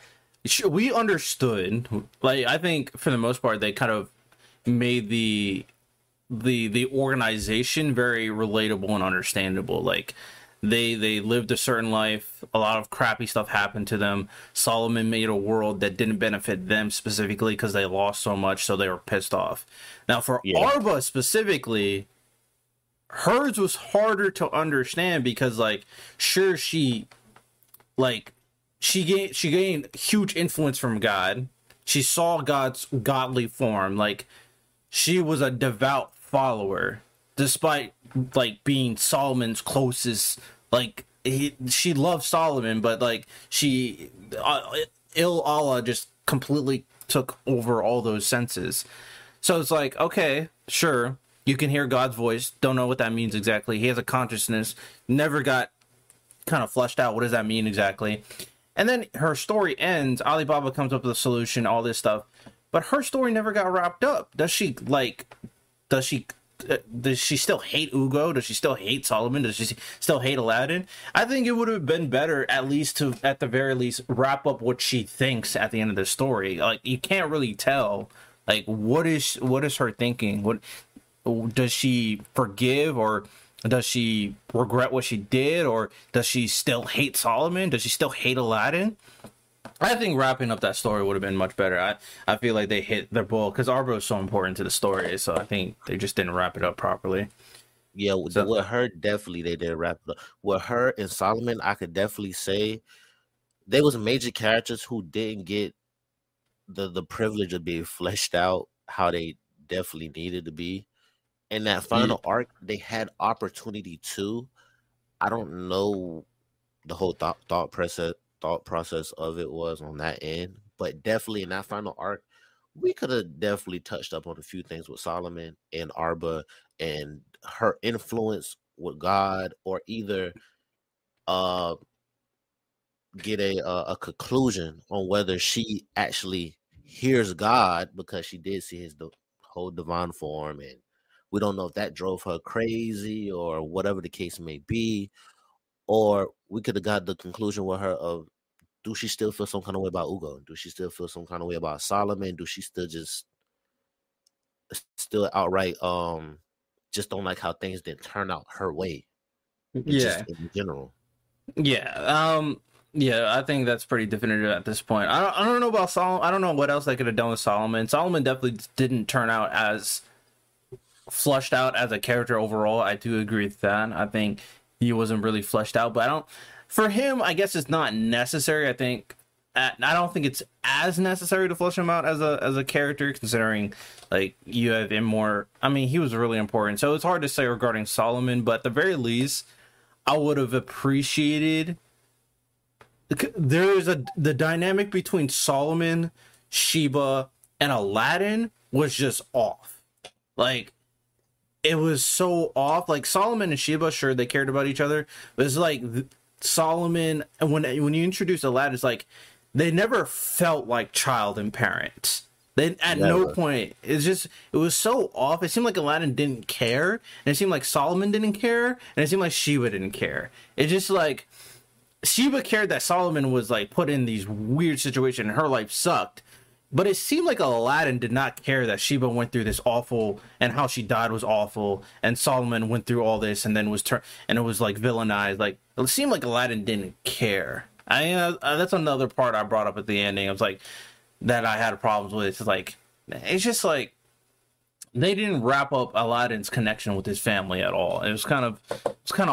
we understood, like, I think for the most part, they kind of made the organization very relatable and understandable. Like, they lived a certain life. A lot of crappy stuff happened to them. Solomon made a world that didn't benefit them specifically because they lost so much, so they were pissed off. Now, for Arba specifically, hers was harder to understand because, like, sure, she gained huge influence from God. She saw God's godly form. Like, she was a devout follower, despite, like, being Solomon's closest, like, she loved Solomon, but, like, she, Allah just completely took over all those senses. So it's like, okay, sure, you can hear God's voice, don't know what that means exactly, he has a consciousness, never got kind of fleshed out, what does that mean exactly? And then her story ends, Alibaba comes up with a solution, all this stuff, but her story never got wrapped up. Does she still hate Ugo? Does she still hate Solomon? Does she still hate Aladdin? I think it would have been better at the very least wrap up what she thinks at the end of the story. Like, you can't really tell, like, what is her thinking? What does she forgive, or does she regret what she did, or does she still hate Solomon? Does she still hate Aladdin? I think wrapping up that story would have been much better. I feel like they hit their ball because Arba is so important to the story, so I think they just didn't wrap it up properly. Yeah, so, with her, definitely they didn't wrap it up. With her and Solomon, I could definitely say they was major characters who didn't get the privilege of being fleshed out how they definitely needed to be. In that final arc, they had opportunity to. I don't know the whole thought process of it was on that end, but definitely in that final arc we could have definitely touched up on a few things with Solomon and Arba and her influence with God, or either get a conclusion on whether she actually hears God, because she did see his whole divine form, and we don't know if that drove her crazy or whatever the case may be. Or we could have got the conclusion with her of, do she still feel some kind of way about Ugo? Do she still feel some kind of way about Solomon? Do she still just outright just don't like how things didn't turn out her way? Yeah. Just in general. Yeah. Yeah, I think that's pretty definitive at this point. I don't know about Solomon. I don't know what else they could have done with Solomon. Solomon definitely didn't turn out as fleshed out as a character overall. I do agree with that. I think he wasn't really fleshed out, but for him, I guess it's not necessary. I don't think it's as necessary to flesh him out as a character, considering, like, you have him more. I mean, he was really important, so it's hard to say regarding Solomon, but at the very least, I would have appreciated the dynamic between Solomon, Sheba, and Aladdin was just off. Like, it was so off. Like, Solomon and Sheba, sure, they cared about each other, but it's like Solomon, when you introduce Aladdin, it's like they never felt like child and parent. They at no point. It's just, it was so off. It seemed like Aladdin didn't care, and it seemed like Solomon didn't care, and it seemed like Sheba didn't care. It's just like Sheba cared that Solomon was, like, put in these weird situations and her life sucked, But it seemed like Aladdin did not care that Sheba went through this awful, and how she died was awful, and Solomon went through all this, and then was turned, and it was like villainized. Like, it seemed like Aladdin didn't care. That's another part I brought up at the ending. I was like, that I had problems with. It's like, it's just like, they didn't wrap up Aladdin's connection with his family at all. It was kind of,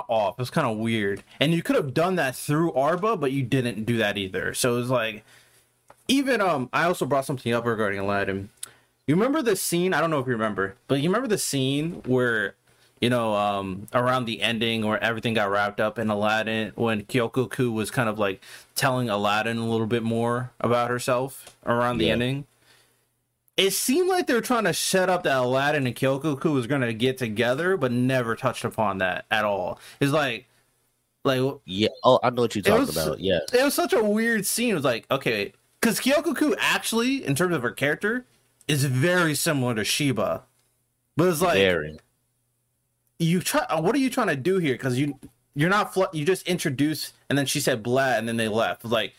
off. It was kind of weird. And you could have done that through Arba, but you didn't do that either. So it was like, even I also brought something up regarding Aladdin. You remember the scene? I don't know if you remember, but you remember the scene where, you know, around the ending where everything got wrapped up in Aladdin, when Kyokoku was kind of like telling Aladdin a little bit more about herself around the ending. It seemed like they were trying to set up that Aladdin and Kyokoku was going to get together, but never touched upon that at all. It's like yeah, oh, I know what you're talking about. Yeah, it was such a weird scene. It was like, okay, because Kyokoku actually, in terms of her character, is very similar to Sheba, but it's like, you try. What are you trying to do here? Because you're not. You just introduced, and then she said blah, and then they left. Like,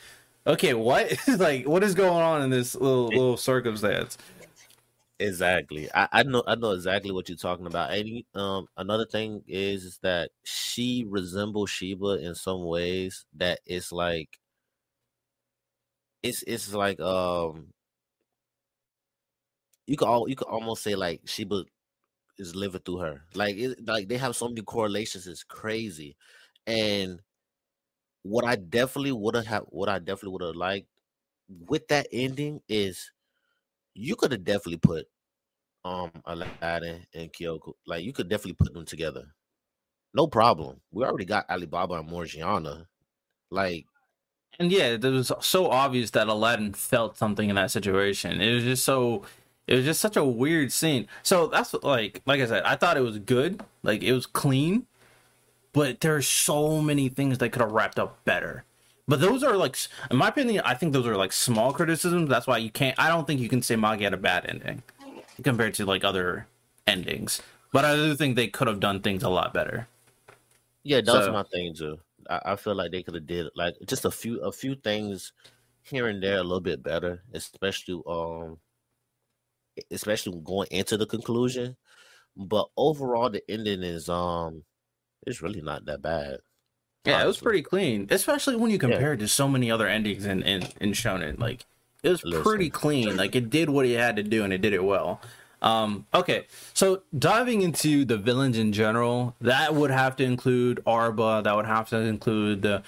okay, what? Like, what is going on in this little circumstance? Exactly. I know exactly what you're talking about. And another thing is that she resembles Sheba in some ways that it's like, it's like, you could almost say like Sheba is living through her. Like, like they have so many correlations. It's crazy. And what I definitely would have liked with that ending is you could have definitely put Aladdin and Kyoko, like you could definitely put them together. No problem. We already got Alibaba and Morgiana. Like, and yeah, it was so obvious that Aladdin felt something in that situation. It was just such a weird scene. So that's like I said, I thought it was good. Like, it was clean. But there are so many things they could have wrapped up better. But those are like, in my opinion, I think those are like small criticisms. That's why I don't think you can say Magi had a bad ending compared to like other endings. But I do think they could have done things a lot better. Yeah, that's my thing too. I feel like they could have did like just a few things here and there a little bit better, especially going into the conclusion. But overall, the ending is it's really not that bad. Yeah, honestly. It was pretty clean, especially when you compare it to so many other endings in Shonen. Like, it was pretty clean. Like, it did what it had to do, and it did it well. Okay, so diving into the villains in general, that would have to include Arba. That would have to include the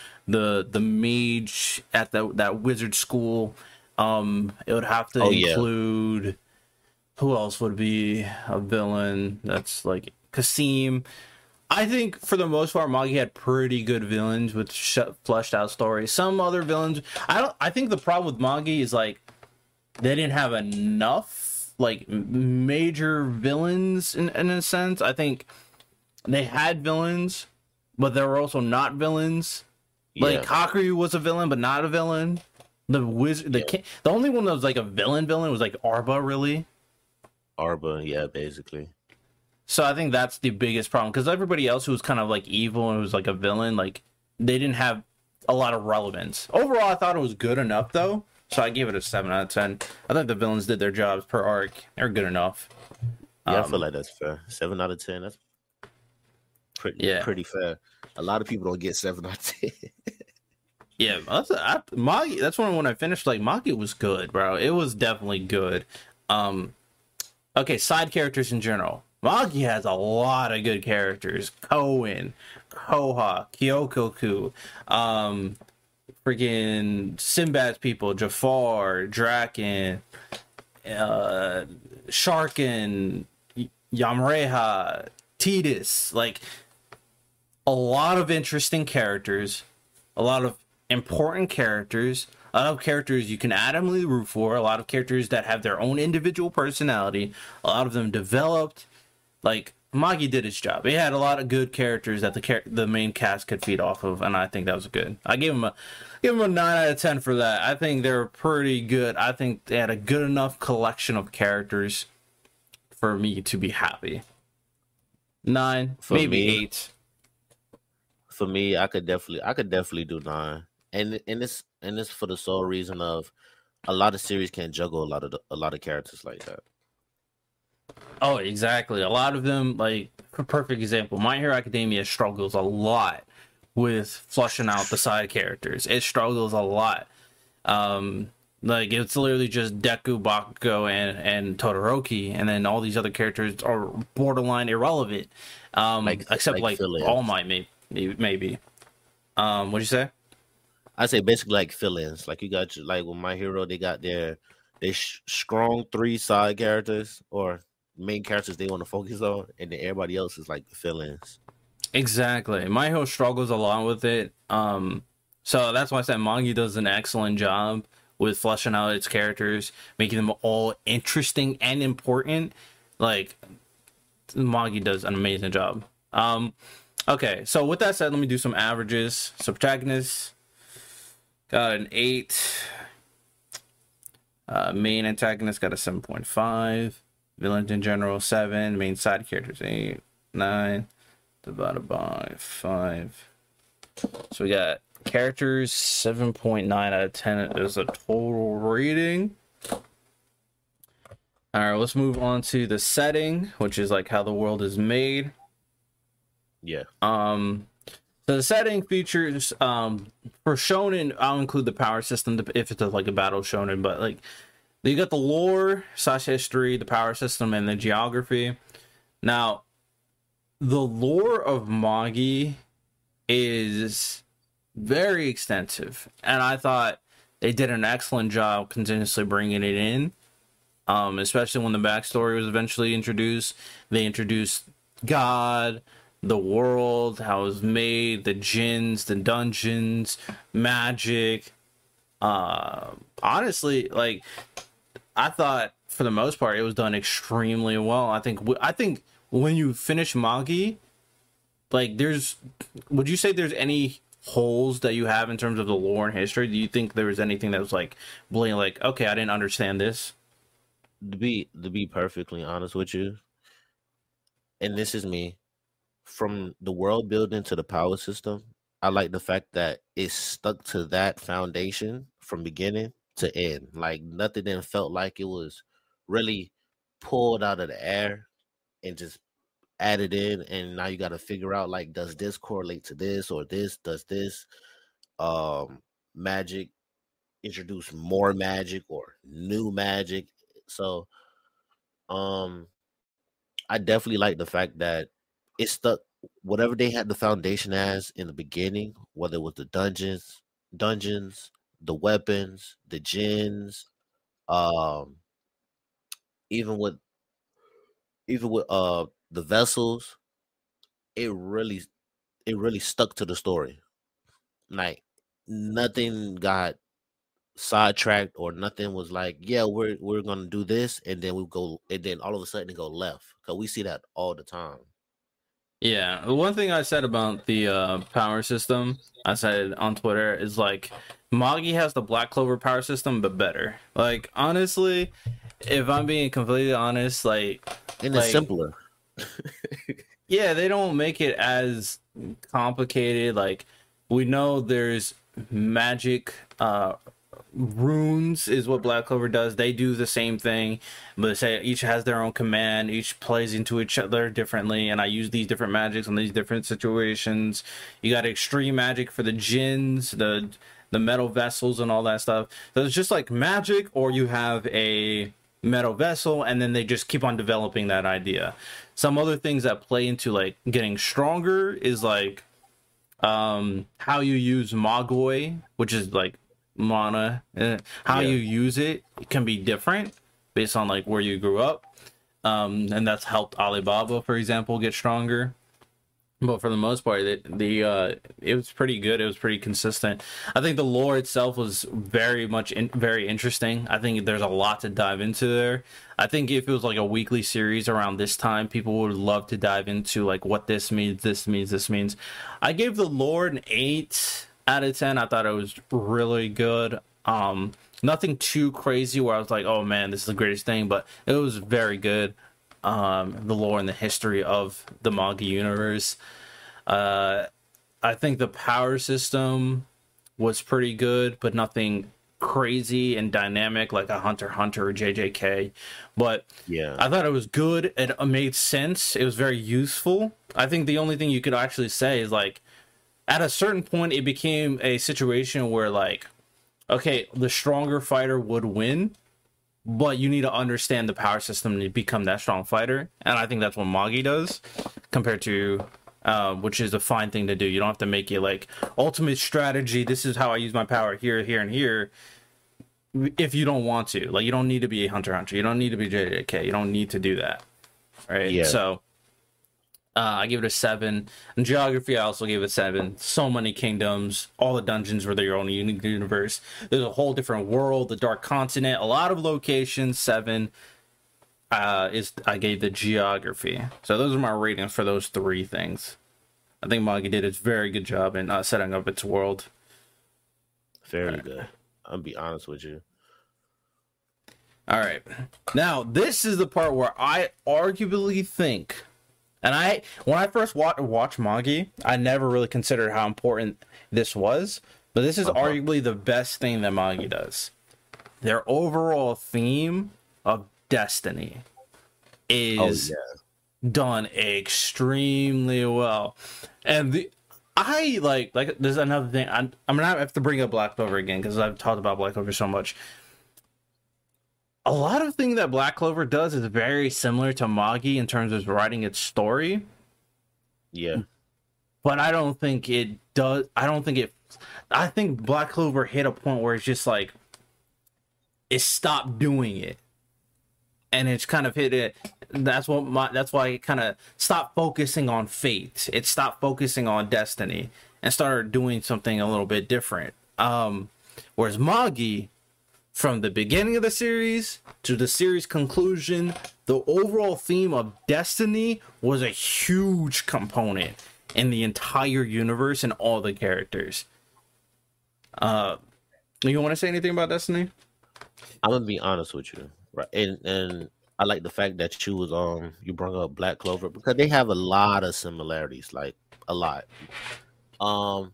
mage at that wizard school. It would have to include... Yeah. Who else would be a villain? That's like Kasim. I think for the most part, Magi had pretty good villains with fleshed out stories. Some other villains, I think the problem with Magi is like they didn't have enough like major villains in a sense. I think they had villains, but there were also not villains. Yeah. Like Kakeru was a villain, but not a villain. The wizard, the only one that was like a villain was like Arba, really. Arba, yeah, basically. So I think that's the biggest problem, because everybody else who was kind of like evil and was like a villain, like they didn't have a lot of relevance. Overall, I thought it was good enough though, so I gave it a 7 out of 10. I think the villains did their jobs per arc; they're good enough. Yeah, I feel like that's fair. 7 out of 10. That's pretty fair. A lot of people don't get 7 out of 10. Yeah, Magi. That's when I finished. Like, Magi was good, bro. It was definitely good. Okay, side characters in general. Magi has a lot of good characters. Koen, Koha, Kyokoku, freaking Sinbad's people, Jafar, Draken, Sharkin, Yamreha, Tidus. Like, a lot of interesting characters, a lot of important characters, a lot of characters you can adamantly root for, a lot of characters that have their own individual personality, a lot of them developed. Like, Magi did its job. It had a lot of good characters that the main cast could feed off of, and I think that was good. I gave him a 9 out of 10 for that. I think they were pretty good. I think they had a good enough collection of characters for me to be happy. 9, for maybe me, 8. For me, I could definitely do 9. And it's for the sole reason of a lot of series can't juggle a lot of characters like that. Oh, exactly. A lot of them, like, for perfect example, My Hero Academia struggles a lot with flushing out the side characters. It struggles a lot. Like, it's literally just Deku, Bakugo, and Todoroki, and then all these other characters are borderline irrelevant. Except like All Might, maybe. What'd you say? I say basically like fill-ins. Like, you got your, like with My Hero, they got their strong three side characters or main characters they want to focus on, and then everybody else is like the fill-ins. Exactly. My Hero struggles a lot with it. So that's why I said Magi does an excellent job with fleshing out its characters, making them all interesting and important. Like, Magi does an amazing job. Okay, so with that said, let me do some averages. So protagonist got an 8. Main antagonist got a 7.5. Villain in general, 7. Main side characters, 8. 9. Divided by 5. So we got characters, 7.9 out of 10 is a total rating. All right, let's move on to the setting, which is like how the world is made. Yeah. So the setting features, for shonen, I'll include the power system if it's like a battle shonen, but like you got the lore, slash history, the power system, and the geography. Now, the lore of Magi is very extensive, and I thought they did an excellent job continuously bringing it in. Especially when the backstory was eventually introduced. They introduced God, the world, how it was made, the djinns, the dungeons, magic. Honestly, like, I thought for the most part it was done extremely well. I think when you finish Magi, like, would you say there's any holes that you have in terms of the lore and history? Do you think there was anything that was like blatant, like, okay, I didn't understand this? To be perfectly honest with you, and this is me, from the world building to the power system, I like the fact that it stuck to that foundation from beginning to end. Like, nothing then felt like it was really pulled out of the air and just added in, and now you got to figure out, like, does this correlate to this, or this does this? Magic introduce more magic or new magic. So I definitely like the fact that it stuck whatever they had the foundation as in the beginning, whether it was the dungeons, the weapons, the djinns, even with the vessels. It really stuck to the story. Like, nothing got sidetracked, or nothing was like, yeah, we're gonna do this, and then we go, and then all of a sudden it go left, because we see that all the time. Yeah, the one thing I said about the power system, I said on Twitter, is like, Magi has the Black Clover power system, but better. Like, honestly, if I'm being completely honest, like, and it's like, simpler. Yeah, they don't make it as complicated. Like, we know there's magic. Runes is what Black Clover does. They do the same thing, but say each has their own command, each plays into each other differently, and I use these different magics on these different situations. You got extreme magic for the djinns, the metal vessels, and all that stuff. So it's just like magic, or you have a metal vessel, and then they just keep on developing that idea. Some other things that play into, like, getting stronger is like how you use Magoi, which is like mana, how you use it can be different based on, like, where you grew up, and that's helped Alibaba, for example, get stronger. But for the most part, it was pretty good. It was pretty consistent. I think the lore itself was very interesting. I think there's a lot to dive into there. I think if it was like a weekly series around this time, people would love to dive into, like, what this means, this means, this means. I gave the lore an 8 out of 10. I thought it was really good. Nothing too crazy where I was like, oh man, this is the greatest thing, but it was very good. The lore and the history of the Magi universe. I think the power system was pretty good, but nothing crazy and dynamic like a Hunter x Hunter or JJK, but yeah, I thought it was good. It made sense. It was very useful. I think the only thing you could actually say is, like, at a certain point it became a situation where, like, okay, the stronger fighter would win, but you need to understand the power system to become that strong fighter. And I think that's what Magi does compared to which is a fine thing to do. You don't have to make it like ultimate strategy. This is how I use my power here, here, and here. If you don't want to, like, you don't need to be a Hunter x Hunter. You don't need to be JJK. You don't need to do that, right? Yeah. So I give it a 7. In geography, I also gave it 7. So many kingdoms. All the dungeons were their own unique universe. There's a whole different world, the Dark Continent, a lot of locations. 7. I gave the geography. So those are my ratings for those three things. I think Magi did a very good job in setting up its world. Very good. I'll be honest with you. All right. Now, this is the part where I arguably think, and when I first watched Magi, I never really considered how important this was, but this is arguably the best thing that Magi does. Their overall theme of destiny is done extremely well, and I there's another thing. I'm gonna have to bring up Black Clover again because I've talked about Black Clover so much. A lot of things that Black Clover does is very similar to Magi in terms of writing its story. Yeah, but I don't think it does. I think Black Clover hit a point where it's just like it stopped doing it. And it's kind of hit it. That's why it kind of stopped focusing on fate. It stopped focusing on destiny and started doing something a little bit different. Whereas Magi, from the beginning of the series to the series conclusion, the overall theme of destiny was a huge component in the entire universe and all the characters. You want to say anything about destiny? I'm gonna be honest with you. Right. And I like the fact that you was you brought up Black Clover because they have a lot of similarities, like a lot. I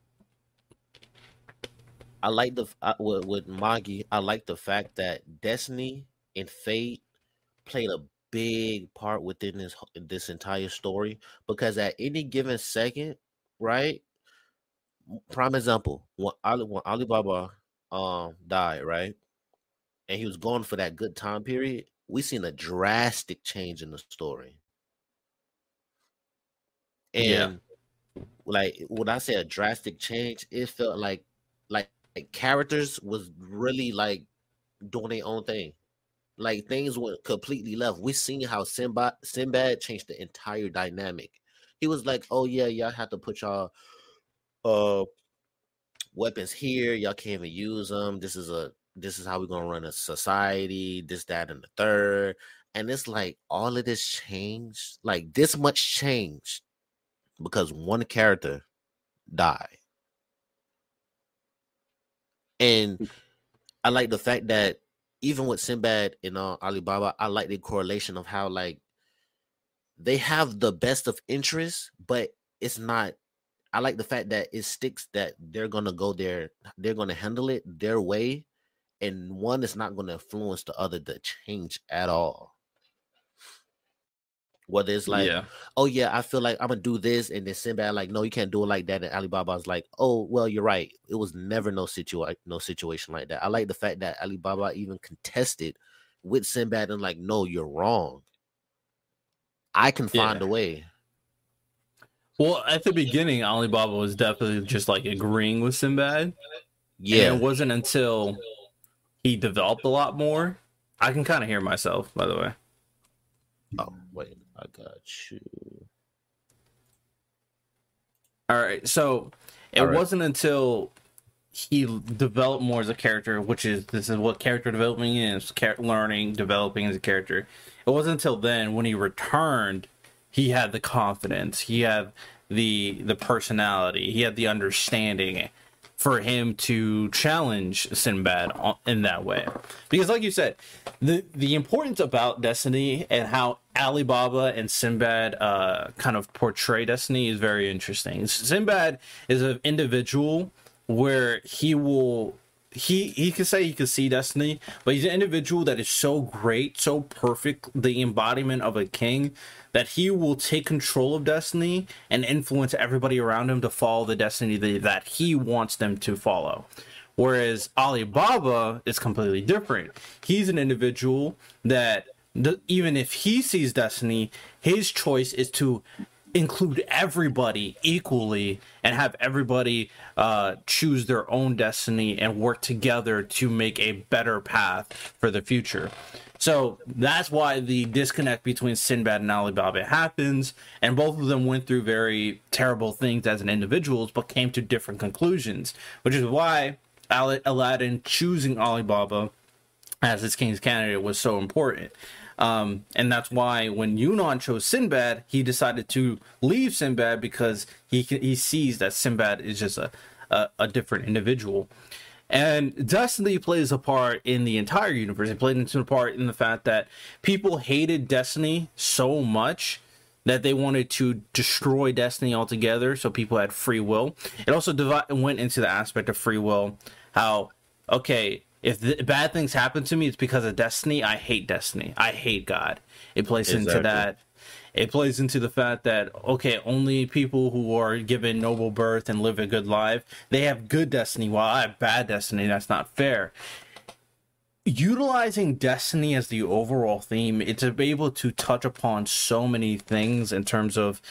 like with Magi, I like the fact that destiny and fate played a big part within this entire story, because at any given second, right? Prime example, when Alibaba died, right? And he was going for that good time period. We seen a drastic change in the story. And like when I say a drastic change, it felt like characters was really like doing their own thing. Like things went completely left. We seen how Sinbad changed the entire dynamic. He was like, oh yeah, y'all have to put y'all weapons here. Y'all can't even use them. This is how we're gonna run a society, this, that, and the third. And it's like all of this changed, like this much changed because one character died. And I like the fact that even with Sinbad and Alibaba, I like the correlation of how like they have the best of interests, but it's not. I like the fact that it sticks that they're gonna go there, they're gonna handle it their way. And one is not going to influence the other to change at all. Whether it's like, oh yeah, I feel like I'm going to do this. And then Sinbad like, no, you can't do it like that. And Alibaba's like, oh, well, you're right. It was never no situation like that. I like the fact that Alibaba even contested with Sinbad and like, no, you're wrong. I can find a way. Well, at the beginning, Alibaba was definitely just like agreeing with Sinbad. Yeah. And it wasn't until he developed a lot more. I can kind of hear myself, by the way. Oh, wait. I got you. All right. So it wasn't until he developed more as a character, which is, this is what character development is, learning, developing as a character. It wasn't until then when he returned, he had the confidence. He had the personality. He had the understanding for him to challenge Sinbad in that way. Because like you said, the importance about destiny and how Alibaba and Sinbad kind of portray destiny is very interesting. Sinbad is an individual where he will he can say he can see destiny, but he's an individual that is so great, so perfect, the embodiment of a king, that he will take control of destiny and influence everybody around him to follow the destiny that he wants them to follow. Whereas Alibaba is completely different. He's an individual that even if he sees destiny, his choice is to include everybody equally and have everybody choose their own destiny and work together to make a better path for the future. So that's why the disconnect between Sinbad and Alibaba happens, and both of them went through very terrible things as an individuals but came to different conclusions, which is why Aladdin choosing Alibaba as his king's candidate was so important. And that's why when Yunnan chose Sinbad, he decided to leave Sinbad because he sees that Sinbad is just a different individual. And destiny plays a part in the entire universe. It played into a part in the fact that people hated destiny so much that they wanted to destroy destiny altogether, so people had free will. It also went into the aspect of free will, how, okay, if bad things happen to me, it's because of destiny. I hate destiny. I hate God. It plays into that. It plays into the fact that, okay, only people who are given noble birth and live a good life, they have good destiny, while I have bad destiny. That's not fair. Utilizing destiny as the overall theme, it's able to touch upon so many things in terms of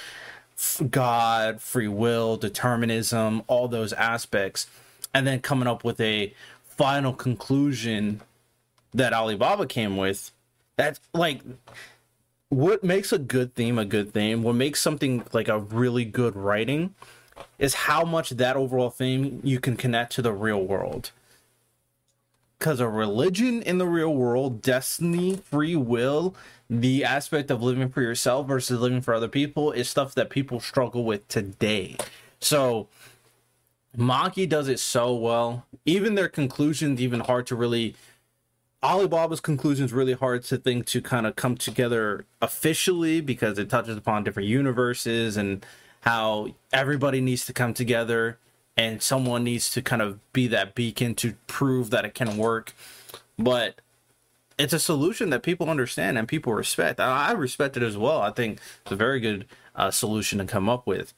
God, free will, determinism, all those aspects, and then coming up with a final conclusion that Alibaba came with. That's like what makes a good theme a good theme. What makes something like a really good writing is how much that overall theme you can connect to the real world, because a religion in the real world, destiny, free will, the aspect of living for yourself versus living for other people, is stuff that people struggle with today. So Maki does it so well. Even their conclusions, even hard to really... Alibaba's conclusions really hard to think to kind of come together officially, because it touches upon different universes and how everybody needs to come together and someone needs to kind of be that beacon to prove that it can work. But it's a solution that people understand and people respect. I respect it as well. I think it's a very good solution to come up with.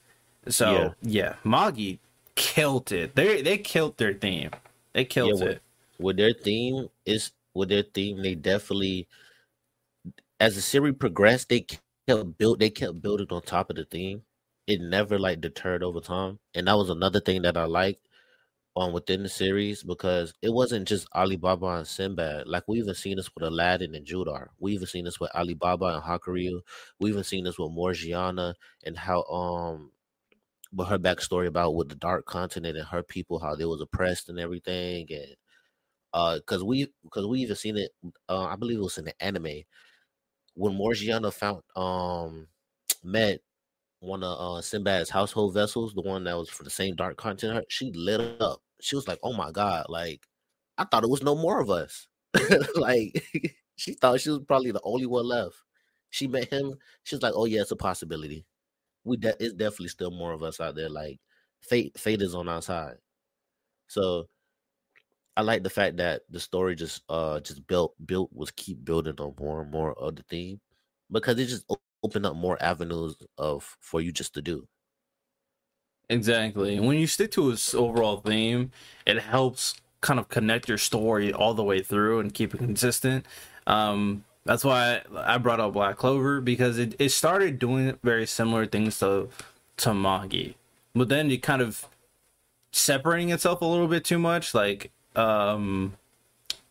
So, yeah Magi killed it. They killed their theme. They killed it. With their theme, they definitely, as the series progressed, they kept building on top of the theme. It never like deterred over time. And that was another thing that I liked on within the series, because it wasn't just Alibaba and Sinbad. Like, we even seen this with Aladdin and Judar. We even seen this with Alibaba and Hakuryu. We even seen this with Morgiana and how but her backstory about with the Dark Continent and her people, how they was oppressed and everything, and because we even seen it. I believe it was in the anime when Morgiana found met one of Sinbad's household vessels, the one that was for the same Dark Continent. She lit up. She was like, "Oh my God! Like, I thought it was no more of us." Like, she thought she was probably the only one left. She met him. She's like, "Oh yeah, it's a possibility. It's definitely still more of us out there. Like, fate is on our side." So I like the fact that the story just keep building on more and more of the theme, because it just opened up more avenues for you just to do. Exactly. When you stick to its overall theme, it helps kind of connect your story all the way through and keep it consistent. That's why I brought up Black Clover, because it started doing very similar things to Magi. But then it kind of separating itself a little bit too much. Like, it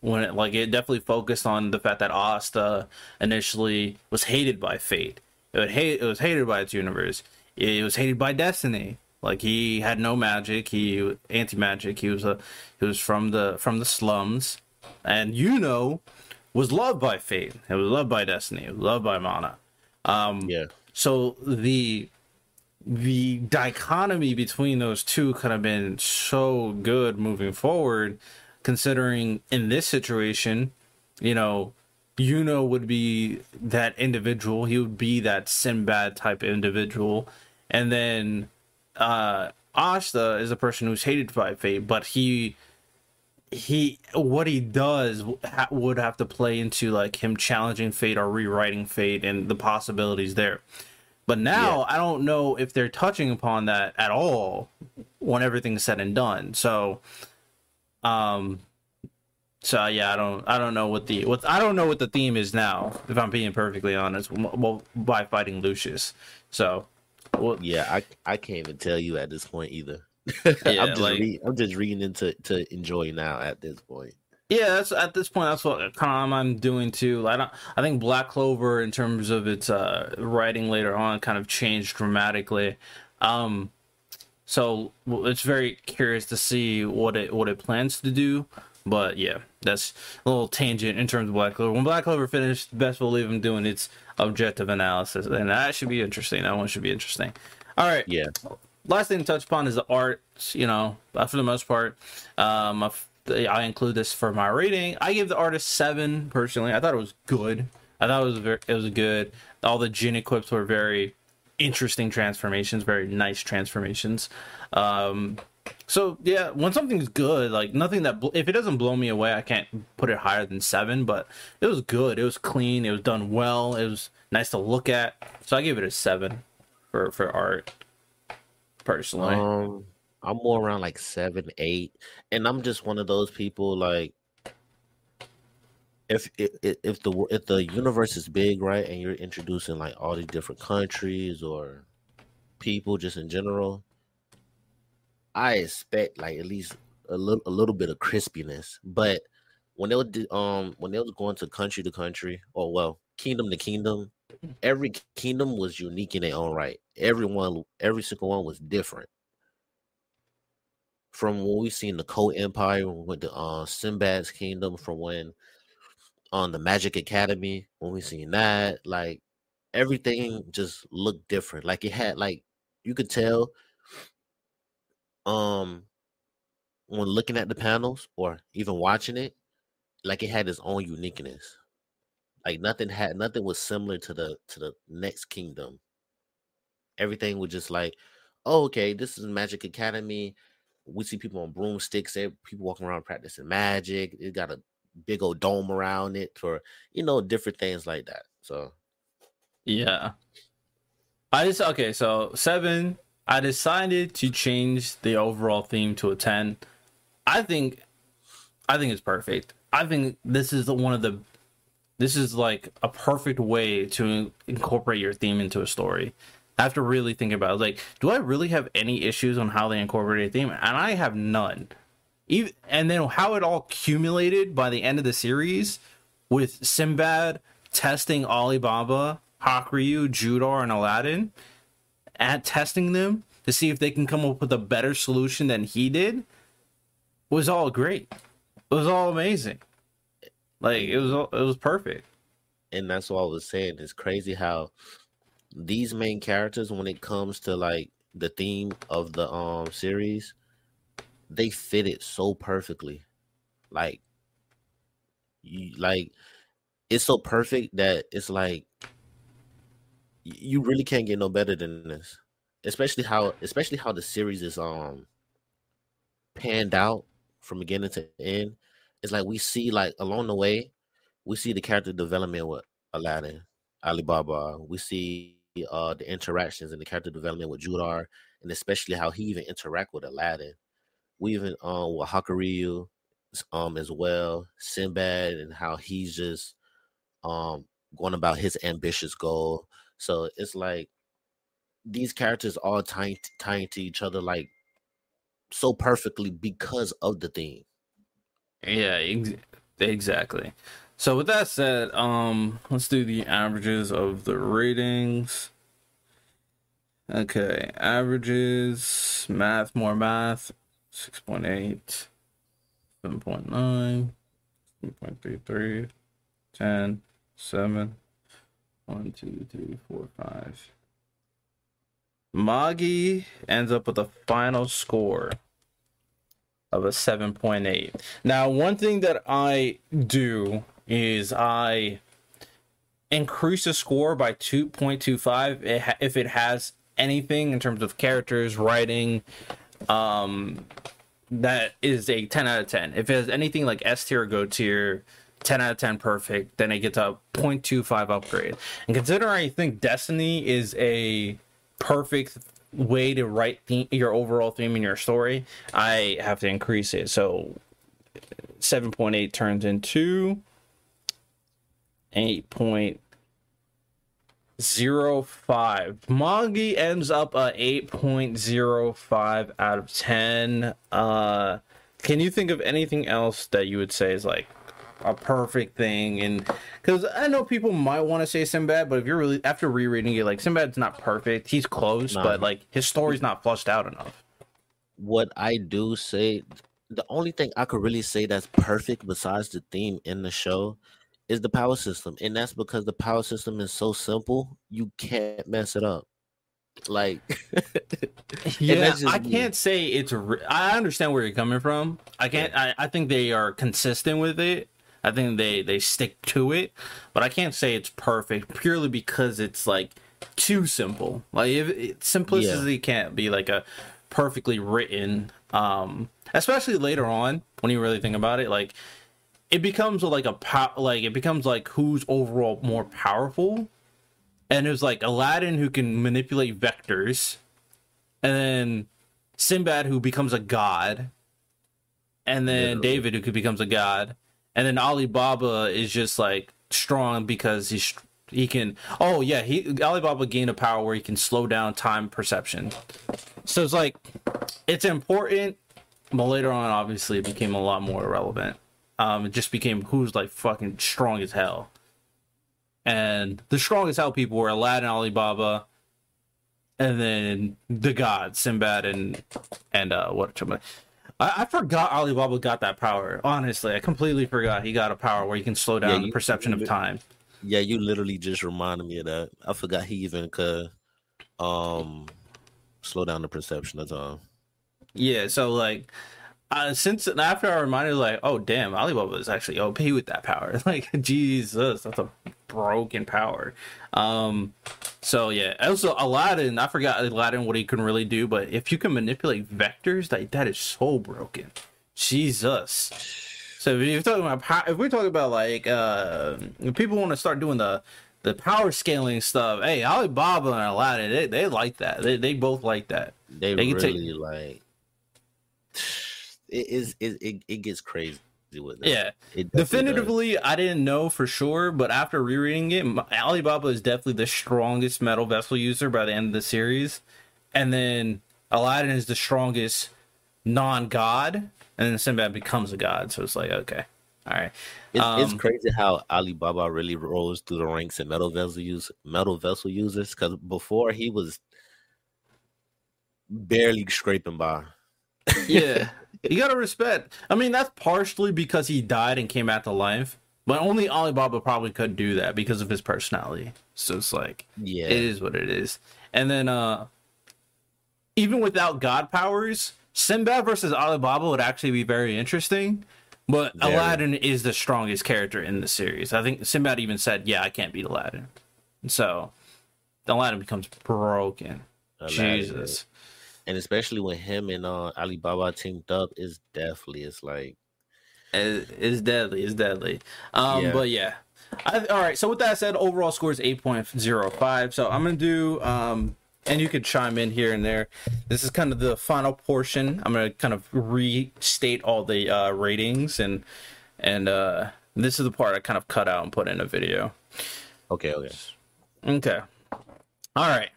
definitely focused on the fact that Asta initially was hated by fate. It was hated by its universe. It was hated by destiny. Like, he had no magic. He anti-magic. He was from the slums, and was loved by fate. It was loved by destiny. It was loved by mana. So the dichotomy between those two could have been so good moving forward, considering in this situation, would be that individual. He would be that Sinbad type individual. And then Asta is a person who's hated by fate, but he what he does would have to play into like him challenging fate or rewriting fate and the possibilities there. But now I don't know if they're touching upon that at all when everything's said and done. So, I don't know what the I don't know what the theme is now, if I'm being perfectly honest. Well, by fighting Lucius, so I can't even tell you at this point either. I'm just reading into to enjoy now at this point. Yeah, that's at this point. That's what I'm doing too. I think Black Clover, in terms of its writing later on, kind of changed dramatically. So it's very curious to see what it plans to do. But yeah, that's a little tangent in terms of Black Clover. When Black Clover finished, best believe I'm doing its objective analysis, and that should be interesting. That one should be interesting. All right. Yeah. Last thing to touch upon is the art. You know, for the most part, I include this for my rating. I give the artist 7 personally. I thought it was good. I thought it was good. All the Jin equips were very interesting transformations, very nice transformations. So yeah, when something's good, like nothing that if it doesn't blow me away, I can't put it higher than 7. But it was good. It was clean. It was done well. It was nice to look at. So I give it a 7 for art personally. I'm more around like 7, 8, and I'm just one of those people. Like, if the universe is big, right, and you're introducing like all these different countries or people just in general, I expect like at least a little bit of crispiness. But when they would when they was going to country to country, or well, kingdom to kingdom, every kingdom was unique in their own right. Every single one was different. From when we've seen the Cold Empire, when we went to Sinbad's Kingdom, from when on the Magic Academy, when we seen that, like everything just looked different. Like it had, like you could tell, when looking at the panels or even watching it, like it had its own uniqueness. Like nothing was similar to the next kingdom. Everything was just like, oh, okay, this is Magic Academy. We see people on broomsticks. People walking around practicing magic. It got a big old dome around it for, you know, different things like that. So, yeah. So 7, I decided to change the overall theme to a 10. I think it's perfect. I think this is like a perfect way to incorporate your theme into a story. I have to really think about it. Like, do I really have any issues on how they incorporated a theme? And I have none. And then how it all accumulated by the end of the series with Sinbad testing Alibaba, Hakuryu, Judar, and Aladdin, and testing them to see if they can come up with a better solution than he did, was all great. It was all amazing. Like, it was perfect. And that's what I was saying. It's crazy how these main characters, when it comes to like the theme of the series, they fit it so perfectly. Like, it's so perfect that it's like you really can't get no better than this. Especially how the series is panned out from beginning to end. It's like we see, like along the way, we see the character development with Aladdin, Alibaba. We see the interactions and the character development with Judar, and especially how he even interact with Aladdin. We even with Hakuryu as well, Sinbad, and how he's just going about his ambitious goal. So it's like these characters all tying to each other like so perfectly because of the theme. Yeah, exactly. So with that said, let's do the averages of the ratings. Okay, averages, math, 6.8, 7.9, 3.33, 10, 7, 1, 2, 3, 4, 5. Magi ends up with a final score of a 7.8. Now, one thing that I do is I increase the score by 2.25 if it has anything in terms of characters, writing, that is a 10 out of 10. If it has anything like S tier or go tier, 10 out of 10 perfect, then it gets a 0.25 upgrade. And considering I think Destiny is a perfect way to write your overall theme in your story, I have to increase it. So 7.8 turns into 8.05. Magi ends up at 8.05 out of 10. Can you think of anything else that you would say is like a perfect thing? And because I know people might want to say Sinbad, but if you're really after rereading it, like Sinbad's not perfect, he's close, but like his story's not flushed out enough. What I do say, the only thing I could really say that's perfect besides the theme in the show is the power system, and that's because the power system is so simple you can't mess it up. Like yeah, I can't say it's I understand where you're coming from. I can't, I think they are consistent with it. I think they stick to it, but I can't say it's perfect purely because it's like too simple. Like simplicity can't be like a perfectly written, especially later on when you really think about it, like it becomes like a who's overall more powerful. And it was like Aladdin who can manipulate vectors, and then Sinbad who becomes a god, and then David who becomes a god, and then Alibaba is just like strong because he can. Oh yeah, Alibaba gained a power where he can slow down time perception. So it's like it's important, but later on obviously it became a lot more irrelevant. It just became who's like fucking strong as hell. And the strongest hell people were Aladdin, Alibaba, and then the gods, Sinbad, and what? I forgot Alibaba got that power. Honestly, I completely forgot he got a power where he can slow down the perception of time. Yeah, you literally just reminded me of that. I forgot he even could slow down the perception of time. Yeah, so like. Since after I reminded, like, oh damn, Alibaba is actually OP with that power. Like, Jesus, that's a broken power. So yeah. Also, Aladdin. I forgot Aladdin what he can really do, but if you can manipulate vectors, that is so broken. Jesus. So if we're talking about like, if people want to start doing the power scaling stuff, hey, Alibaba and Aladdin, they like that. They both like that. They really like. It gets crazy with it. Yeah, it definitively does. I didn't know for sure, but after rereading it, Alibaba is definitely the strongest metal vessel user by the end of the series, and then Aladdin is the strongest non-god, and then Sinbad becomes a god. So it's like, okay, all right. It's crazy how Alibaba really rose through the ranks in metal vessel users, because before he was barely scraping by. Yeah. You gotta respect. I mean, that's partially because he died and came back to life, but only Alibaba probably could do that because of his personality. So it's like, yeah, it is what it is. And then, even without god powers, Sinbad versus Alibaba would actually be very interesting. But there. Aladdin is the strongest character in the series. I think Sinbad even said, "Yeah, I can't beat Aladdin." And so Aladdin becomes broken. Aladdin. Jesus. And especially when him and Alibaba teamed up, it's definitely, it's deadly, But yeah. All right, so with that said, overall score is 8.05. So I'm going to do, and you could chime in here and there. This is kind of the final portion. I'm going to kind of restate all the ratings, and this is the part I kind of cut out and put in a video. Okay. All right.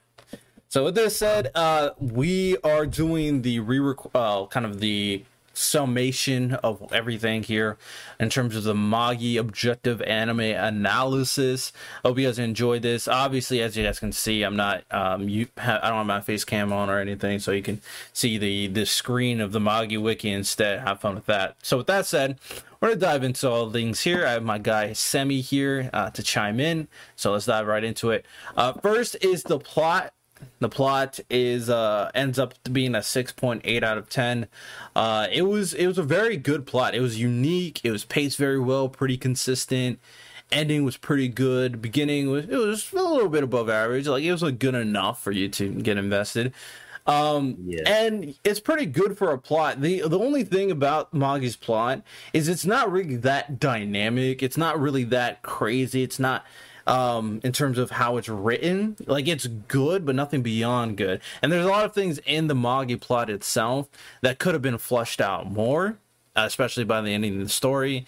So with this said, we are doing the kind of the summation of everything here in terms of the Magi objective anime analysis. Hope you guys enjoyed this. Obviously, as you guys can see, I'm not I don't have my face cam on or anything, so you can see the screen of the Magi wiki instead. Have fun with that. So with that said, we're gonna dive into all things here. I have my guy Semi here to chime in, so let's dive right into it. First is the plot. The plot is ends up being a 6.8 out of 10. It was a very good plot. It was unique. It was paced very well, pretty consistent. Ending was pretty good. Beginning was a little bit above average. Like it was good enough for you to get invested. And it's pretty good for a plot. The only thing about Magi's plot is it's not really that dynamic. It's not really that crazy. It's not in terms of how it's written. Like, it's good, but nothing beyond good. And there's a lot of things in the Magi plot itself that could have been fleshed out more, especially by the ending of the story.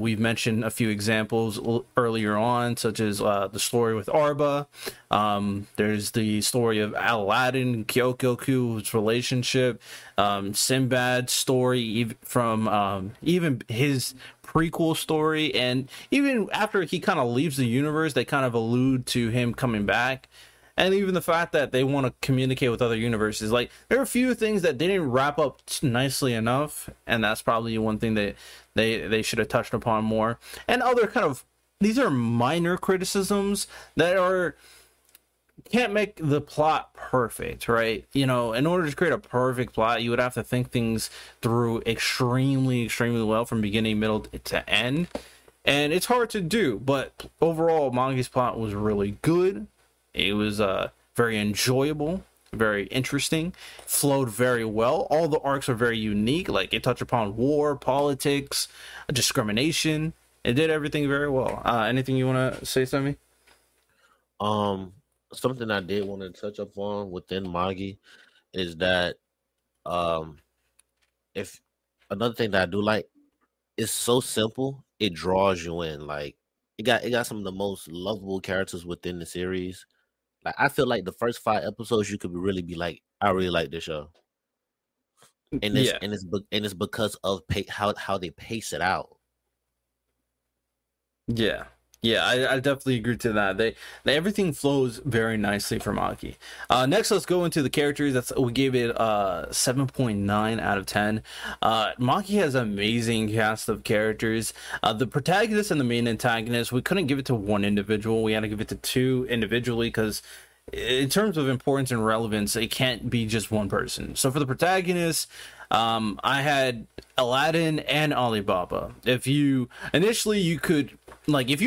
We've mentioned a few examples earlier on, such as the story with Arba. There's the story of Aladdin and Kyokoku's relationship, Sinbad's story from even his prequel story. And even after he kind of leaves the universe, they kind of allude to him coming back. And even the fact that they want to communicate with other universes. Like, there are a few things that didn't wrap up nicely enough, and that's probably one thing that they should have touched upon more. And other kind of, these are minor criticisms that are, can't make the plot perfect, right? You know, in order to create a perfect plot, you would have to think things through extremely, extremely well from beginning, middle to end. And it's hard to do, but overall, Magi's plot was really good. It was very enjoyable, very interesting, flowed very well. All the arcs are very unique. Like, it touched upon war, politics, discrimination. It did everything very well. Anything you want to say, Sammy? Something I did want to touch up on within Magi is that if another thing that I do like, it's so simple, it draws you in. Like, it got some of the most lovable characters within the series. Like, I feel like the first 5 episodes, you could really be like, I really like this show, and it's and it's because of how they pace it out. I definitely agree to that. They everything flows very nicely for Magi. Next, let's go into the characters. We gave it 7.9 out of 10. Magi has an amazing cast of characters. The protagonist and the main antagonist, we couldn't give it to one individual. We had to give it to two individually because in terms of importance and relevance, it can't be just one person. So for the protagonist, I had Aladdin and Alibaba. If you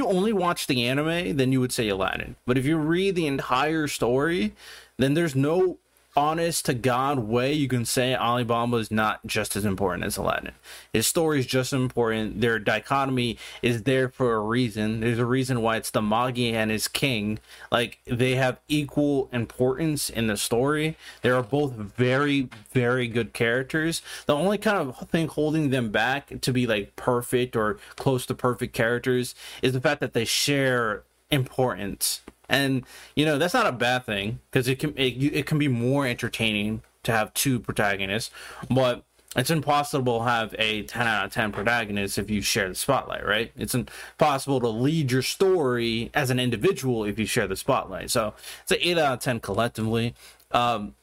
only watch the anime, then you would say Aladdin. But if you read the entire story, then there's no honest-to-God way you can say Alibaba is not just as important as Aladdin. His story is just as important. Their dichotomy is there for a reason. There's a reason why it's the Magi and his king. Like, they have equal importance in the story. They are both very, very good characters. The only kind of thing holding them back to be, like, perfect or close to perfect characters is the fact that they share importance. And, you know, that's not a bad thing, because it can be more entertaining to have two protagonists, but it's impossible to have a 10 out of 10 protagonist if you share the spotlight, right? It's impossible to lead your story as an individual if you share the spotlight. So it's an 8 out of 10 collectively. The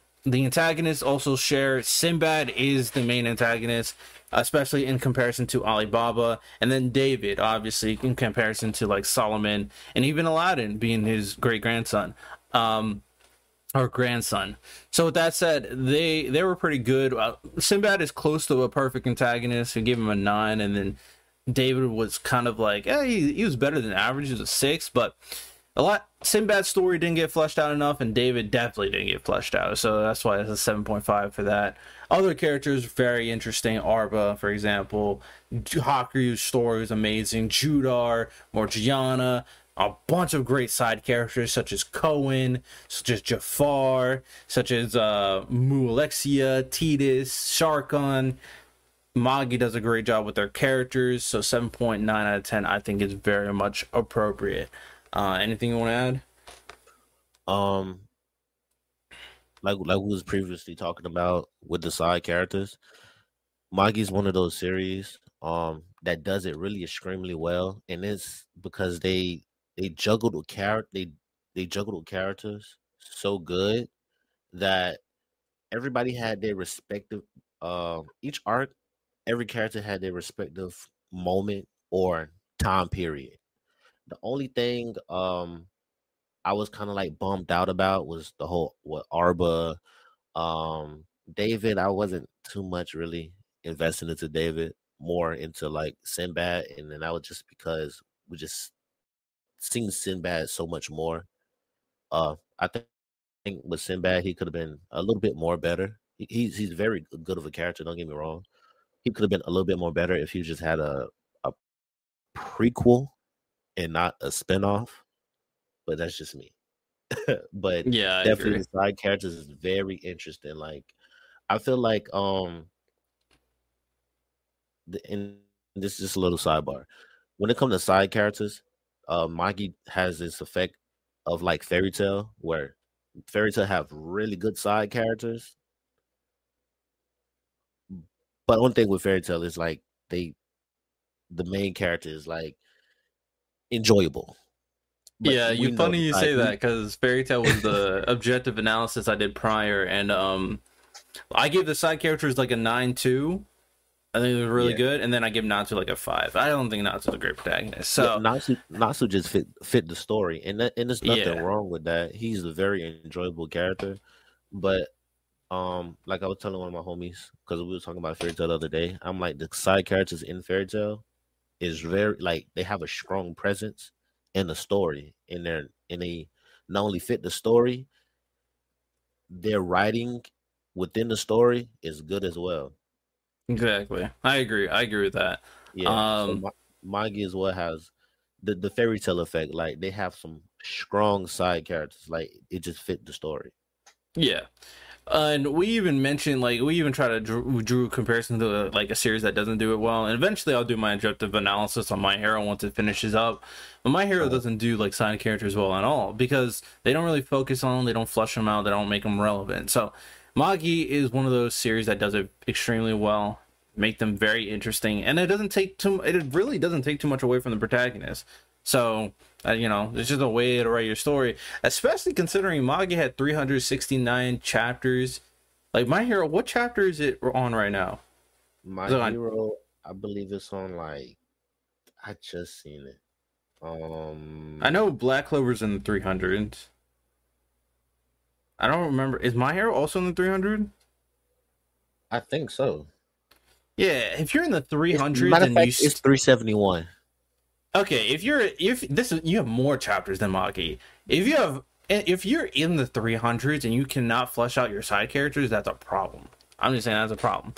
antagonists also share. Sinbad is the main antagonist, especially in comparison to Alibaba, and then David, obviously, in comparison to, like, Solomon, and even Aladdin being his great-grandson, or grandson. So with that said, they were pretty good. Sinbad is close to a perfect antagonist. We gave him a 9, and then David was kind of like, he was better than average. He was a 6, but Sinbad's story didn't get fleshed out enough, and David definitely didn't get fleshed out, so that's why it's a 7.5 for that. Other characters, very interesting. Arba, for example. Hakuryu's story was amazing. Judar, Morgiana, a bunch of great side characters, such as Cohen, such as Jafar, such as Mualexia, Tidus, Sharkon. Magi does a great job with their characters, so 7.9 out of 10 I think is very much appropriate. Anything you want to add? Like we was previously talking about with the side characters, Magi's one of those series that does it really extremely well, and it's because they juggled characters so good that everybody had their respective each arc, every character had their respective moment or time period. The only thing I was kind of like bummed out about was the whole with Arba. David, I wasn't too much really invested into David, more into like Sinbad, and then that was just because we just seen Sinbad so much more. I think think with Sinbad, he could have been a little bit more better. He's very good of a character, don't get me wrong. He could have been a little bit more better if he just had a prequel and not a spinoff. But that's just me. But yeah, I definitely agree. The side characters is very interesting. Like, I feel like and this is just a little sidebar. When it comes to side characters, Magi has this effect of like Fairy Tail, where Fairy Tail have really good side characters. But one thing with Fairy Tail is like the main character is like enjoyable. But yeah, you funny you say that, because Fairy Tail was the objective analysis I did prior, and I gave the side characters like a 9.2. I think it was really good, and then I give Natsu like a 5. I don't think Natsu's a great protagonist. So yeah, Natsu just fit the story, and there's nothing wrong with that. He's a very enjoyable character, but like I was telling one of my homies, because we were talking about Fairy Tail the other day, I'm like, the side characters in Fairy Tail is very like, they have a strong presence in the story, and they not only fit the story, their writing within the story is good as well. Exactly. I agree with that. Yeah. So Magi is what has the Fairy Tail effect. Like, they have some strong side characters. Like, it just fit the story. Yeah. And we even mentioned, like, we even try to drew a comparison to like a series that doesn't do it well. And eventually I'll do my objective analysis on My Hero once it finishes up. But My Hero doesn't do like side characters well at all, because they don't really focus on them, they don't flesh them out, they don't make them relevant. So Magi is one of those series that does it extremely well, make them very interesting, and it really doesn't take too much away from the protagonist. So, it's just a way to write your story, especially considering Magi had 369 chapters. Like, My Hero, what chapter is it on right now? My Hero, I believe it's on, like, I just seen it. I know Black Clover's in the 300s. I don't remember. Is My Hero also in the 300? I think so. Yeah, if you're in the 300s, matter of fact, it's 371. Okay, you have more chapters than Magi. If you're in the 300s and you cannot flesh out your side characters, that's a problem. I'm just saying, that's a problem.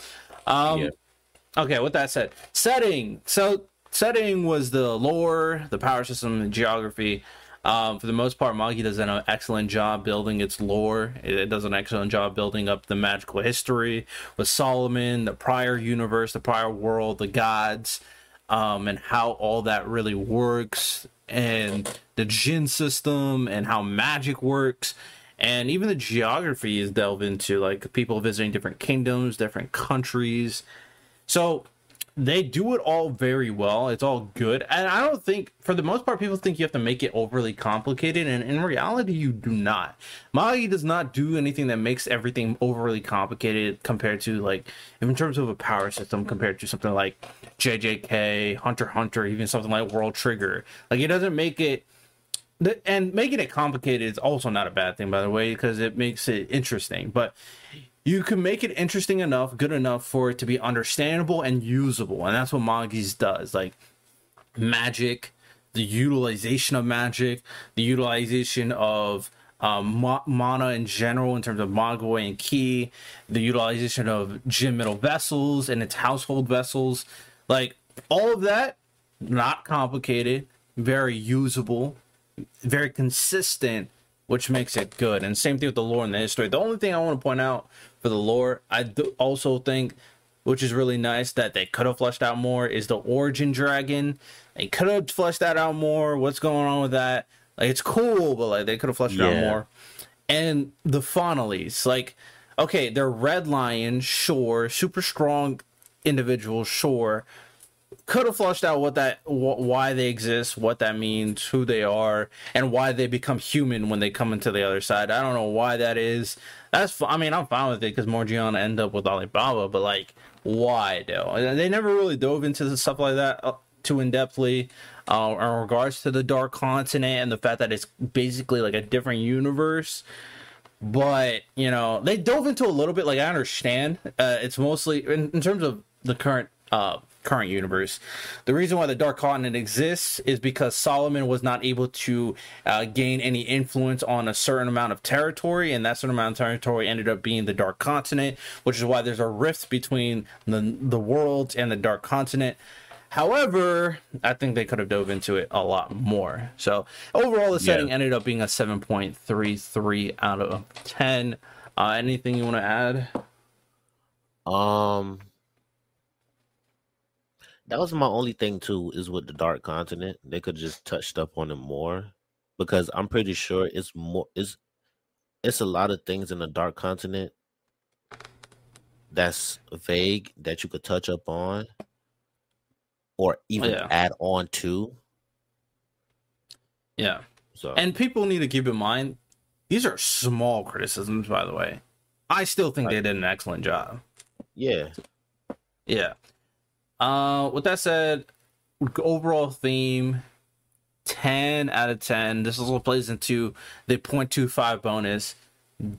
Okay, with that said, setting. So setting was the lore, the power system, and geography. For the most part, Magi does an excellent job building its lore. It does an excellent job building up the magical history with Solomon, the prior universe, the prior world, the gods, and how all that really works, and the jinn system, and how magic works. And even the geography is delved into, like, people visiting different kingdoms, different countries. So they do it all very well. It's all good. And I don't think, for the most part, people think you have to make it overly complicated. And in reality, you do not. Magi does not do anything that makes everything overly complicated compared to, like, in terms of a power system, compared to something like JJK, Hunter x Hunter, even something like World Trigger. Like, it doesn't make it... And making it complicated is also not a bad thing, by the way, because it makes it interesting. But you can make it interesting enough, good enough for it to be understandable and usable. And that's what Magi's does. Like, magic, the utilization of magic, the utilization of mana in general in terms of Magoi and Ki, the utilization of Jin metal vessels and its household vessels. Like, all of that, not complicated, very usable, very consistent, which makes it good. And same thing with the lore and the history. The only thing I want to point out for the lore, I do also think, which is really nice that they could have fleshed out more, is the origin dragon. They could have fleshed that out more. What's going on with that? Like, it's cool, but like, they could have fleshed it out more. And the Fonalies, like, okay, they're red lion, sure, super strong individual, sure. Could have fleshed out why they exist, what that means, who they are, and why they become human when they come into the other side. I don't know why that is. I'm fine with it, because Morgiana end up with Alibaba, but like, why though? They never really dove into stuff like that too in-depthly in regards to the Dark Continent and the fact that it's basically like a different universe. But they dove into a little bit. Like, I understand. It's mostly in terms of the current current universe. The reason why the Dark Continent exists is because Solomon was not able to gain any influence on a certain amount of territory, and that certain amount of territory ended up being the Dark Continent, which is why there's a rift between the worlds and the Dark Continent. However, I think they could have dove into it a lot more. So overall, the setting ended up being a 7.33 out of 10. Anything you want to add? That was my only thing too, is with the Dark Continent. They could just touched up on it more, because I'm pretty sure it's a lot of things in the Dark Continent that's vague that you could touch up on or even add on to. Yeah. So, and people need to keep in mind, these are small criticisms, by the way. I still think they did an excellent job. Yeah. Yeah. With that said, overall theme, 10 out of 10. This also plays into the 0.25 bonus,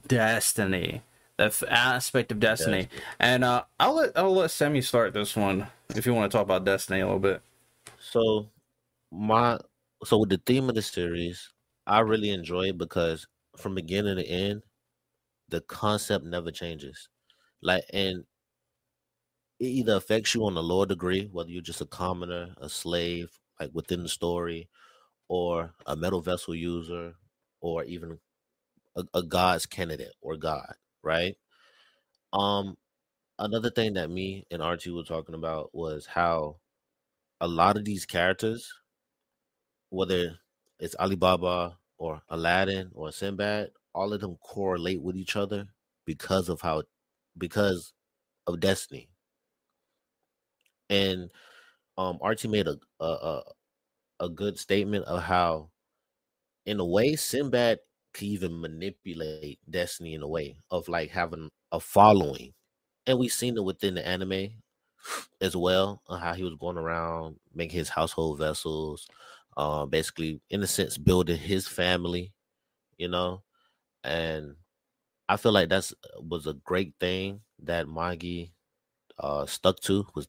Destiny. The aspect of Destiny. And I'll let Sammy start this one if you want to talk about Destiny a little bit. So with the theme of the series, I really enjoy it because from beginning to end, the concept never changes. And it either affects you on a lower degree, whether you're just a commoner, a slave, within the story, or a metal vessel user, or even a god's candidate or god, right? Another thing that me and RT were talking about was how a lot of these characters, whether it's Alibaba or Aladdin or Sinbad, all of them correlate with each other because of Destiny. And RT made a good statement of how, in a way, Sinbad could even manipulate Destiny in a way of having a following. And we've seen it within the anime as well, on how he was going around making his household vessels, basically, in a sense, building his family, And I feel like that was a great thing that Magi stuck to, was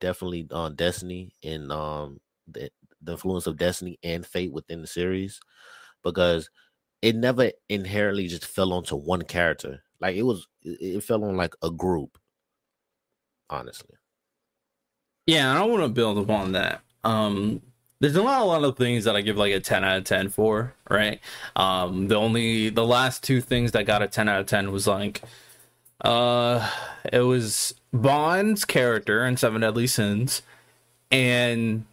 definitely on Destiny and the influence of Destiny and fate within the series, because it never inherently just fell onto one character. It fell on a group, honestly. Yeah, I don't want to build upon that. There's a lot of things that I give a 10 out of 10 for, right? The last two things that got a 10 out of 10 was it was Bond's character in Seven Deadly Sins and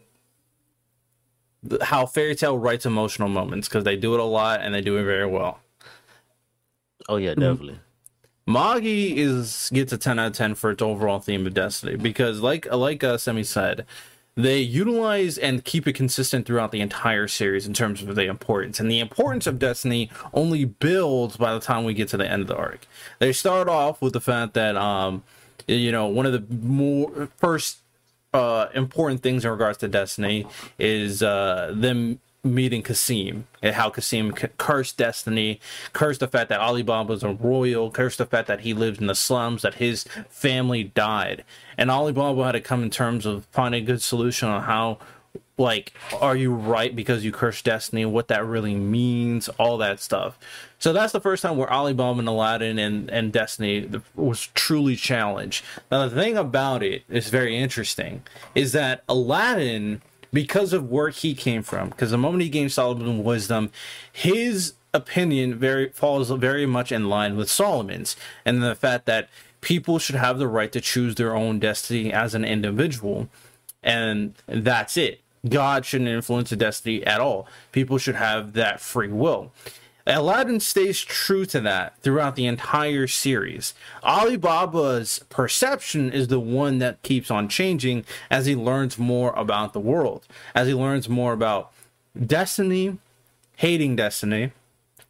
how Fairy Tail writes emotional moments, because they do it a lot and they do it very well. Oh yeah, definitely. Magi gets a 10 out of 10 for its overall theme of Destiny, because like Semi said, they utilize and keep it consistent throughout the entire series in terms of the importance. And the importance of Destiny only builds by the time we get to the end of the arc. They start off with the fact that, one of the first important things in regards to Destiny is them meeting Kasim, and how Kasim cursed Destiny, cursed the fact that Alibaba was a royal, cursed the fact that he lived in the slums, that his family died, and Alibaba had to come in terms of finding a good solution on how, are you right because you cursed Destiny, what that really means, all that stuff. So that's the first time where Alibaba and Aladdin and Destiny was truly challenged. Now, the thing about it is very interesting, is that Aladdin, because of where he came from, because the moment he gained Solomon wisdom, his opinion falls very much in line with Solomon's, and the fact that people should have the right to choose their own destiny as an individual, and that's it. God shouldn't influence the destiny at all. People should have that free will. Aladdin stays true to that throughout the entire series. Alibaba's perception is the one that keeps on changing as he learns more about the world, as he learns more about Destiny, hating Destiny,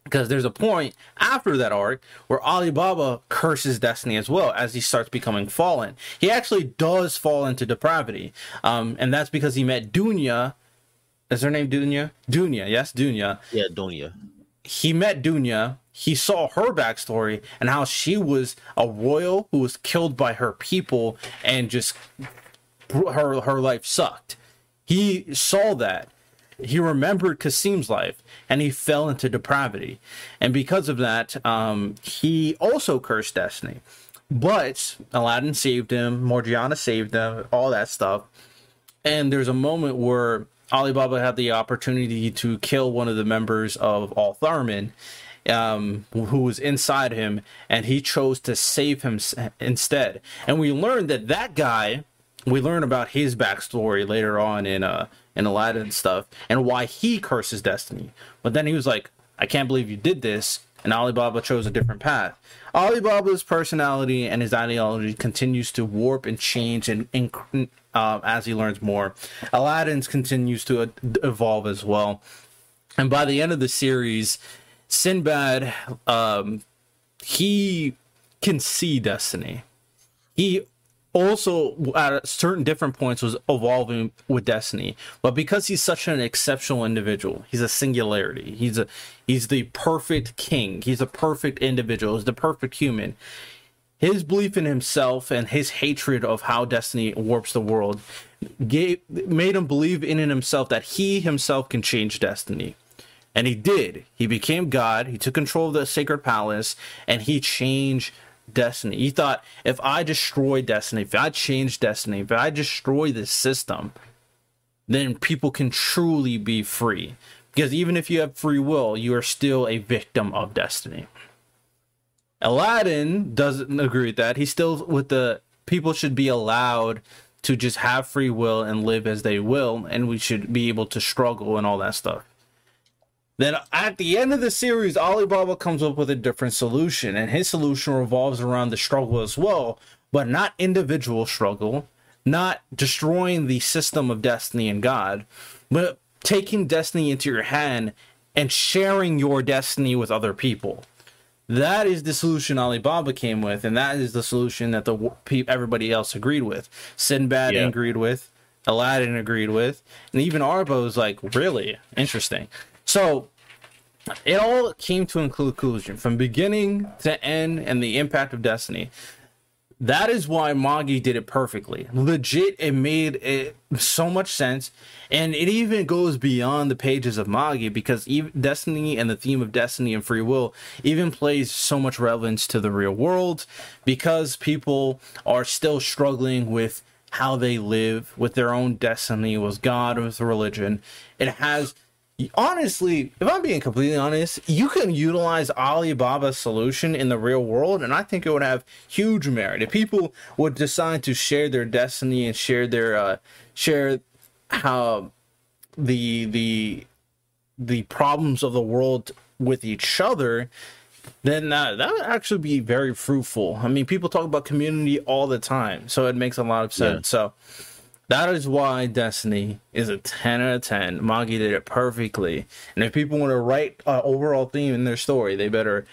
because there's a point after that arc where Alibaba curses Destiny as well, as he starts becoming fallen. He actually does fall into depravity, and that's because he met Dunya. Is her name Dunya? Dunya, yes, Dunya. Yeah, Dunya. He met Dunya, he saw her backstory and how she was a royal who was killed by her people and just her life sucked. He saw that. He remembered Kasim's life, and he fell into depravity. And because of that, he also cursed destiny. But Aladdin saved him, Morgiana saved him, all that stuff. And there's a moment where Alibaba had the opportunity to kill one of the members of Al Tharman, who was inside him, and he chose to save him instead. And we learned that that guy, we learn about his backstory later on in Aladdin stuff, and why he curses destiny. But then he was like, I can't believe you did this, and Alibaba chose a different path. Alibaba's personality and his ideology continues to warp and change, and as he learns more, Aladdin's continues to evolve as well. And by the end of the series, Sinbad, he can see destiny. He also at certain different points was evolving with destiny, but because he's such an exceptional individual, he's a singularity, he's the perfect king, he's a perfect individual, he's the perfect human. His belief in himself and his hatred of how destiny warps the world made him believe in himself, that he himself can change destiny. And he did. He became God, he took control of the sacred palace, and he changed destiny. He thought, if I destroy destiny, if I change destiny, if I destroy this system, then people can truly be free. Because even if you have free will, you are still a victim of destiny. Aladdin doesn't agree with that. He's still with the people should be allowed to just have free will and live as they will, and we should be able to struggle and all that stuff. Then at the end of the series, Alibaba comes up with a different solution, and his solution revolves around the struggle as well, but not individual struggle, not destroying the system of destiny and God, but taking destiny into your hand and sharing your destiny with other people. That is the solution Alibaba came with, and that is the solution that everybody else agreed with. Sinbad agreed with, Aladdin agreed with, and even Arbo was like, really interesting. So it all came to a conclusion from beginning to end, and the impact of destiny. That is why Magi did it perfectly. Legit, it made it so much sense. And it even goes beyond the pages of Magi, because even destiny and the theme of destiny and free will even plays so much relevance to the real world, because people are still struggling with how they live, with their own destiny, with God, with religion. It has... Honestly, if I'm being completely honest, you can utilize Alibaba's solution in the real world, and I think it would have huge merit. If people would decide to share their destiny and share their how the problems of the world with each other, then that would actually be very fruitful. I mean, people talk about community all the time, so it makes a lot of sense. Yeah. So that is why Destiny is a 10 out of 10. Magi did it perfectly. And if people want to write an overall theme in their story, they better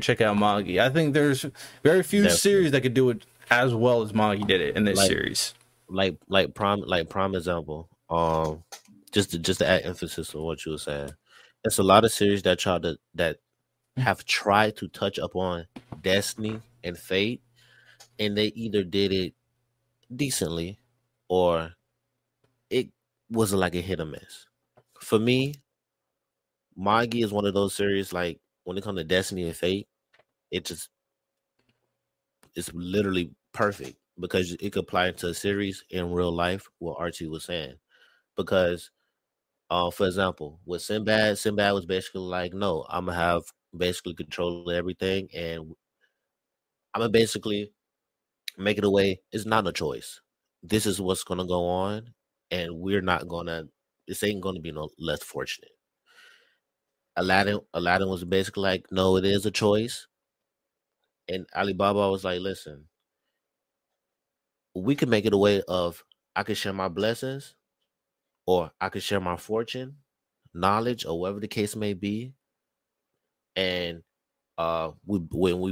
check out Magi. I think there's very few series that could do it as well as Magi did it in this series. Prime example. Just to add emphasis on what you were saying, it's a lot of series that have tried to touch upon Destiny and fate, and they either did it decently, or it wasn't like a hit or miss. For me, Magi is one of those series, like, when it comes to destiny and fate, it's literally perfect, because it could apply to a series in real life, what Archie was saying. Because, for example, with Sinbad was basically like, no, I'm going to have basically control of everything, and I'm going to basically make it a way. It's not a choice. This is what's going to go on, and we're not going to, this ain't going to be no less fortunate. Aladdin was basically like, no, it is a choice. And Alibaba was like, listen, we can make it a way of, I can share my blessings, or I can share my fortune, knowledge, or whatever the case may be. And we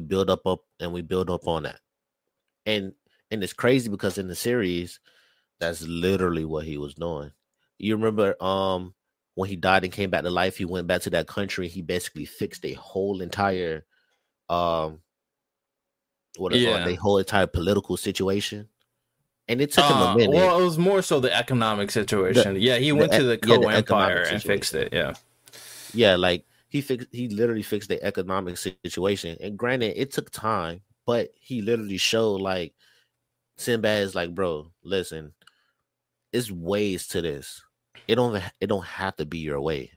build up on that. And it's crazy, because in the series, that's literally what he was doing. You remember when he died and came back to life, he went back to that country. He basically fixed a whole entire political situation. And it took him a minute. Well, it was more so the economic situation. He went to the Ko Empire and fixed it. Yeah, like he literally fixed the economic situation. And granted, it took time, but he literally showed like Sinbad is like, bro, listen, it's ways to this. It don't have to be your way.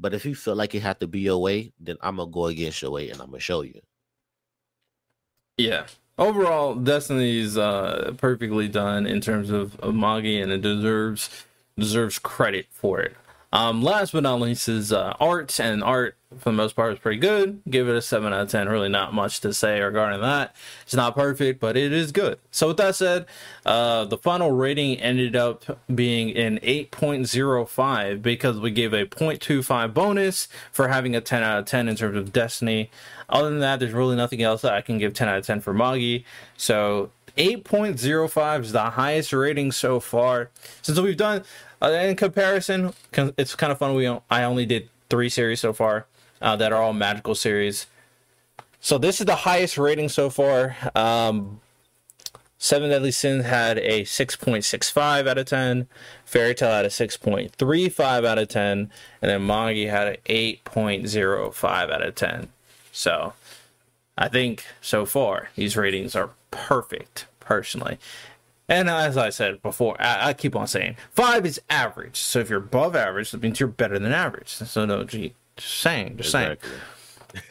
But if you feel like it have to be your way, then I'm gonna go against your way and I'm gonna show you. Yeah. Overall, Destiny's perfectly done in terms of Magi, and it deserves credit for it. Last but not least is art, for the most part, is pretty good. Give it a 7 out of 10. Really not much to say regarding that. It's not perfect, but it is good. So with that said, the final rating ended up being an 8.05 because we gave a 0.25 bonus for having a 10 out of 10 in terms of Destiny. Other than that, there's really nothing else that I can give 10 out of 10 for Magi. So 8.05 is the highest rating so far. Since we've done... in comparison, it's kind of fun. I only did 3 series so far that are all magical series. So this is the highest rating so far. Seven Deadly Sins had a 6.65 out of 10. Fairy Tail had a 6.35 out of 10. And then Magi had an 8.05 out of 10. So I think so far these ratings are perfect, personally. And as I said before, I keep on saying 5 is average. So if you're above average, that means you're better than average. So no, just saying. Exactly.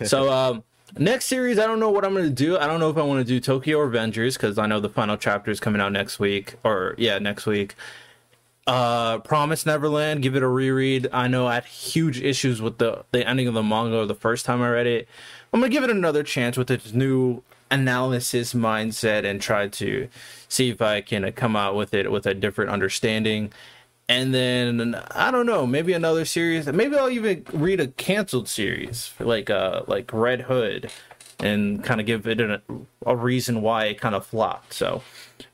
So next series, I don't know what I'm going to do. I don't know if I want to do Tokyo Revengers because I know the final chapter is coming out next week. Next week. Promised Neverland, give it a reread. I know I had huge issues with the ending of the manga the first time I read it. I'm going to give it another chance with its new analysis mindset and try to see if I can come out with it with a different understanding. And then I don't know, maybe another series. Maybe I'll even read a canceled series like Red Hood and kind of give it a reason why it kind of flopped. So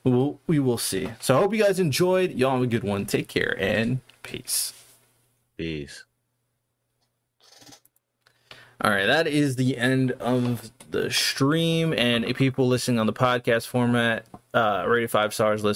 we will see. So I hope you guys enjoyed. Y'all have a good one. Take care and peace. All right, that is the end of the stream, and people listening on the podcast format, rated 5 stars, listen.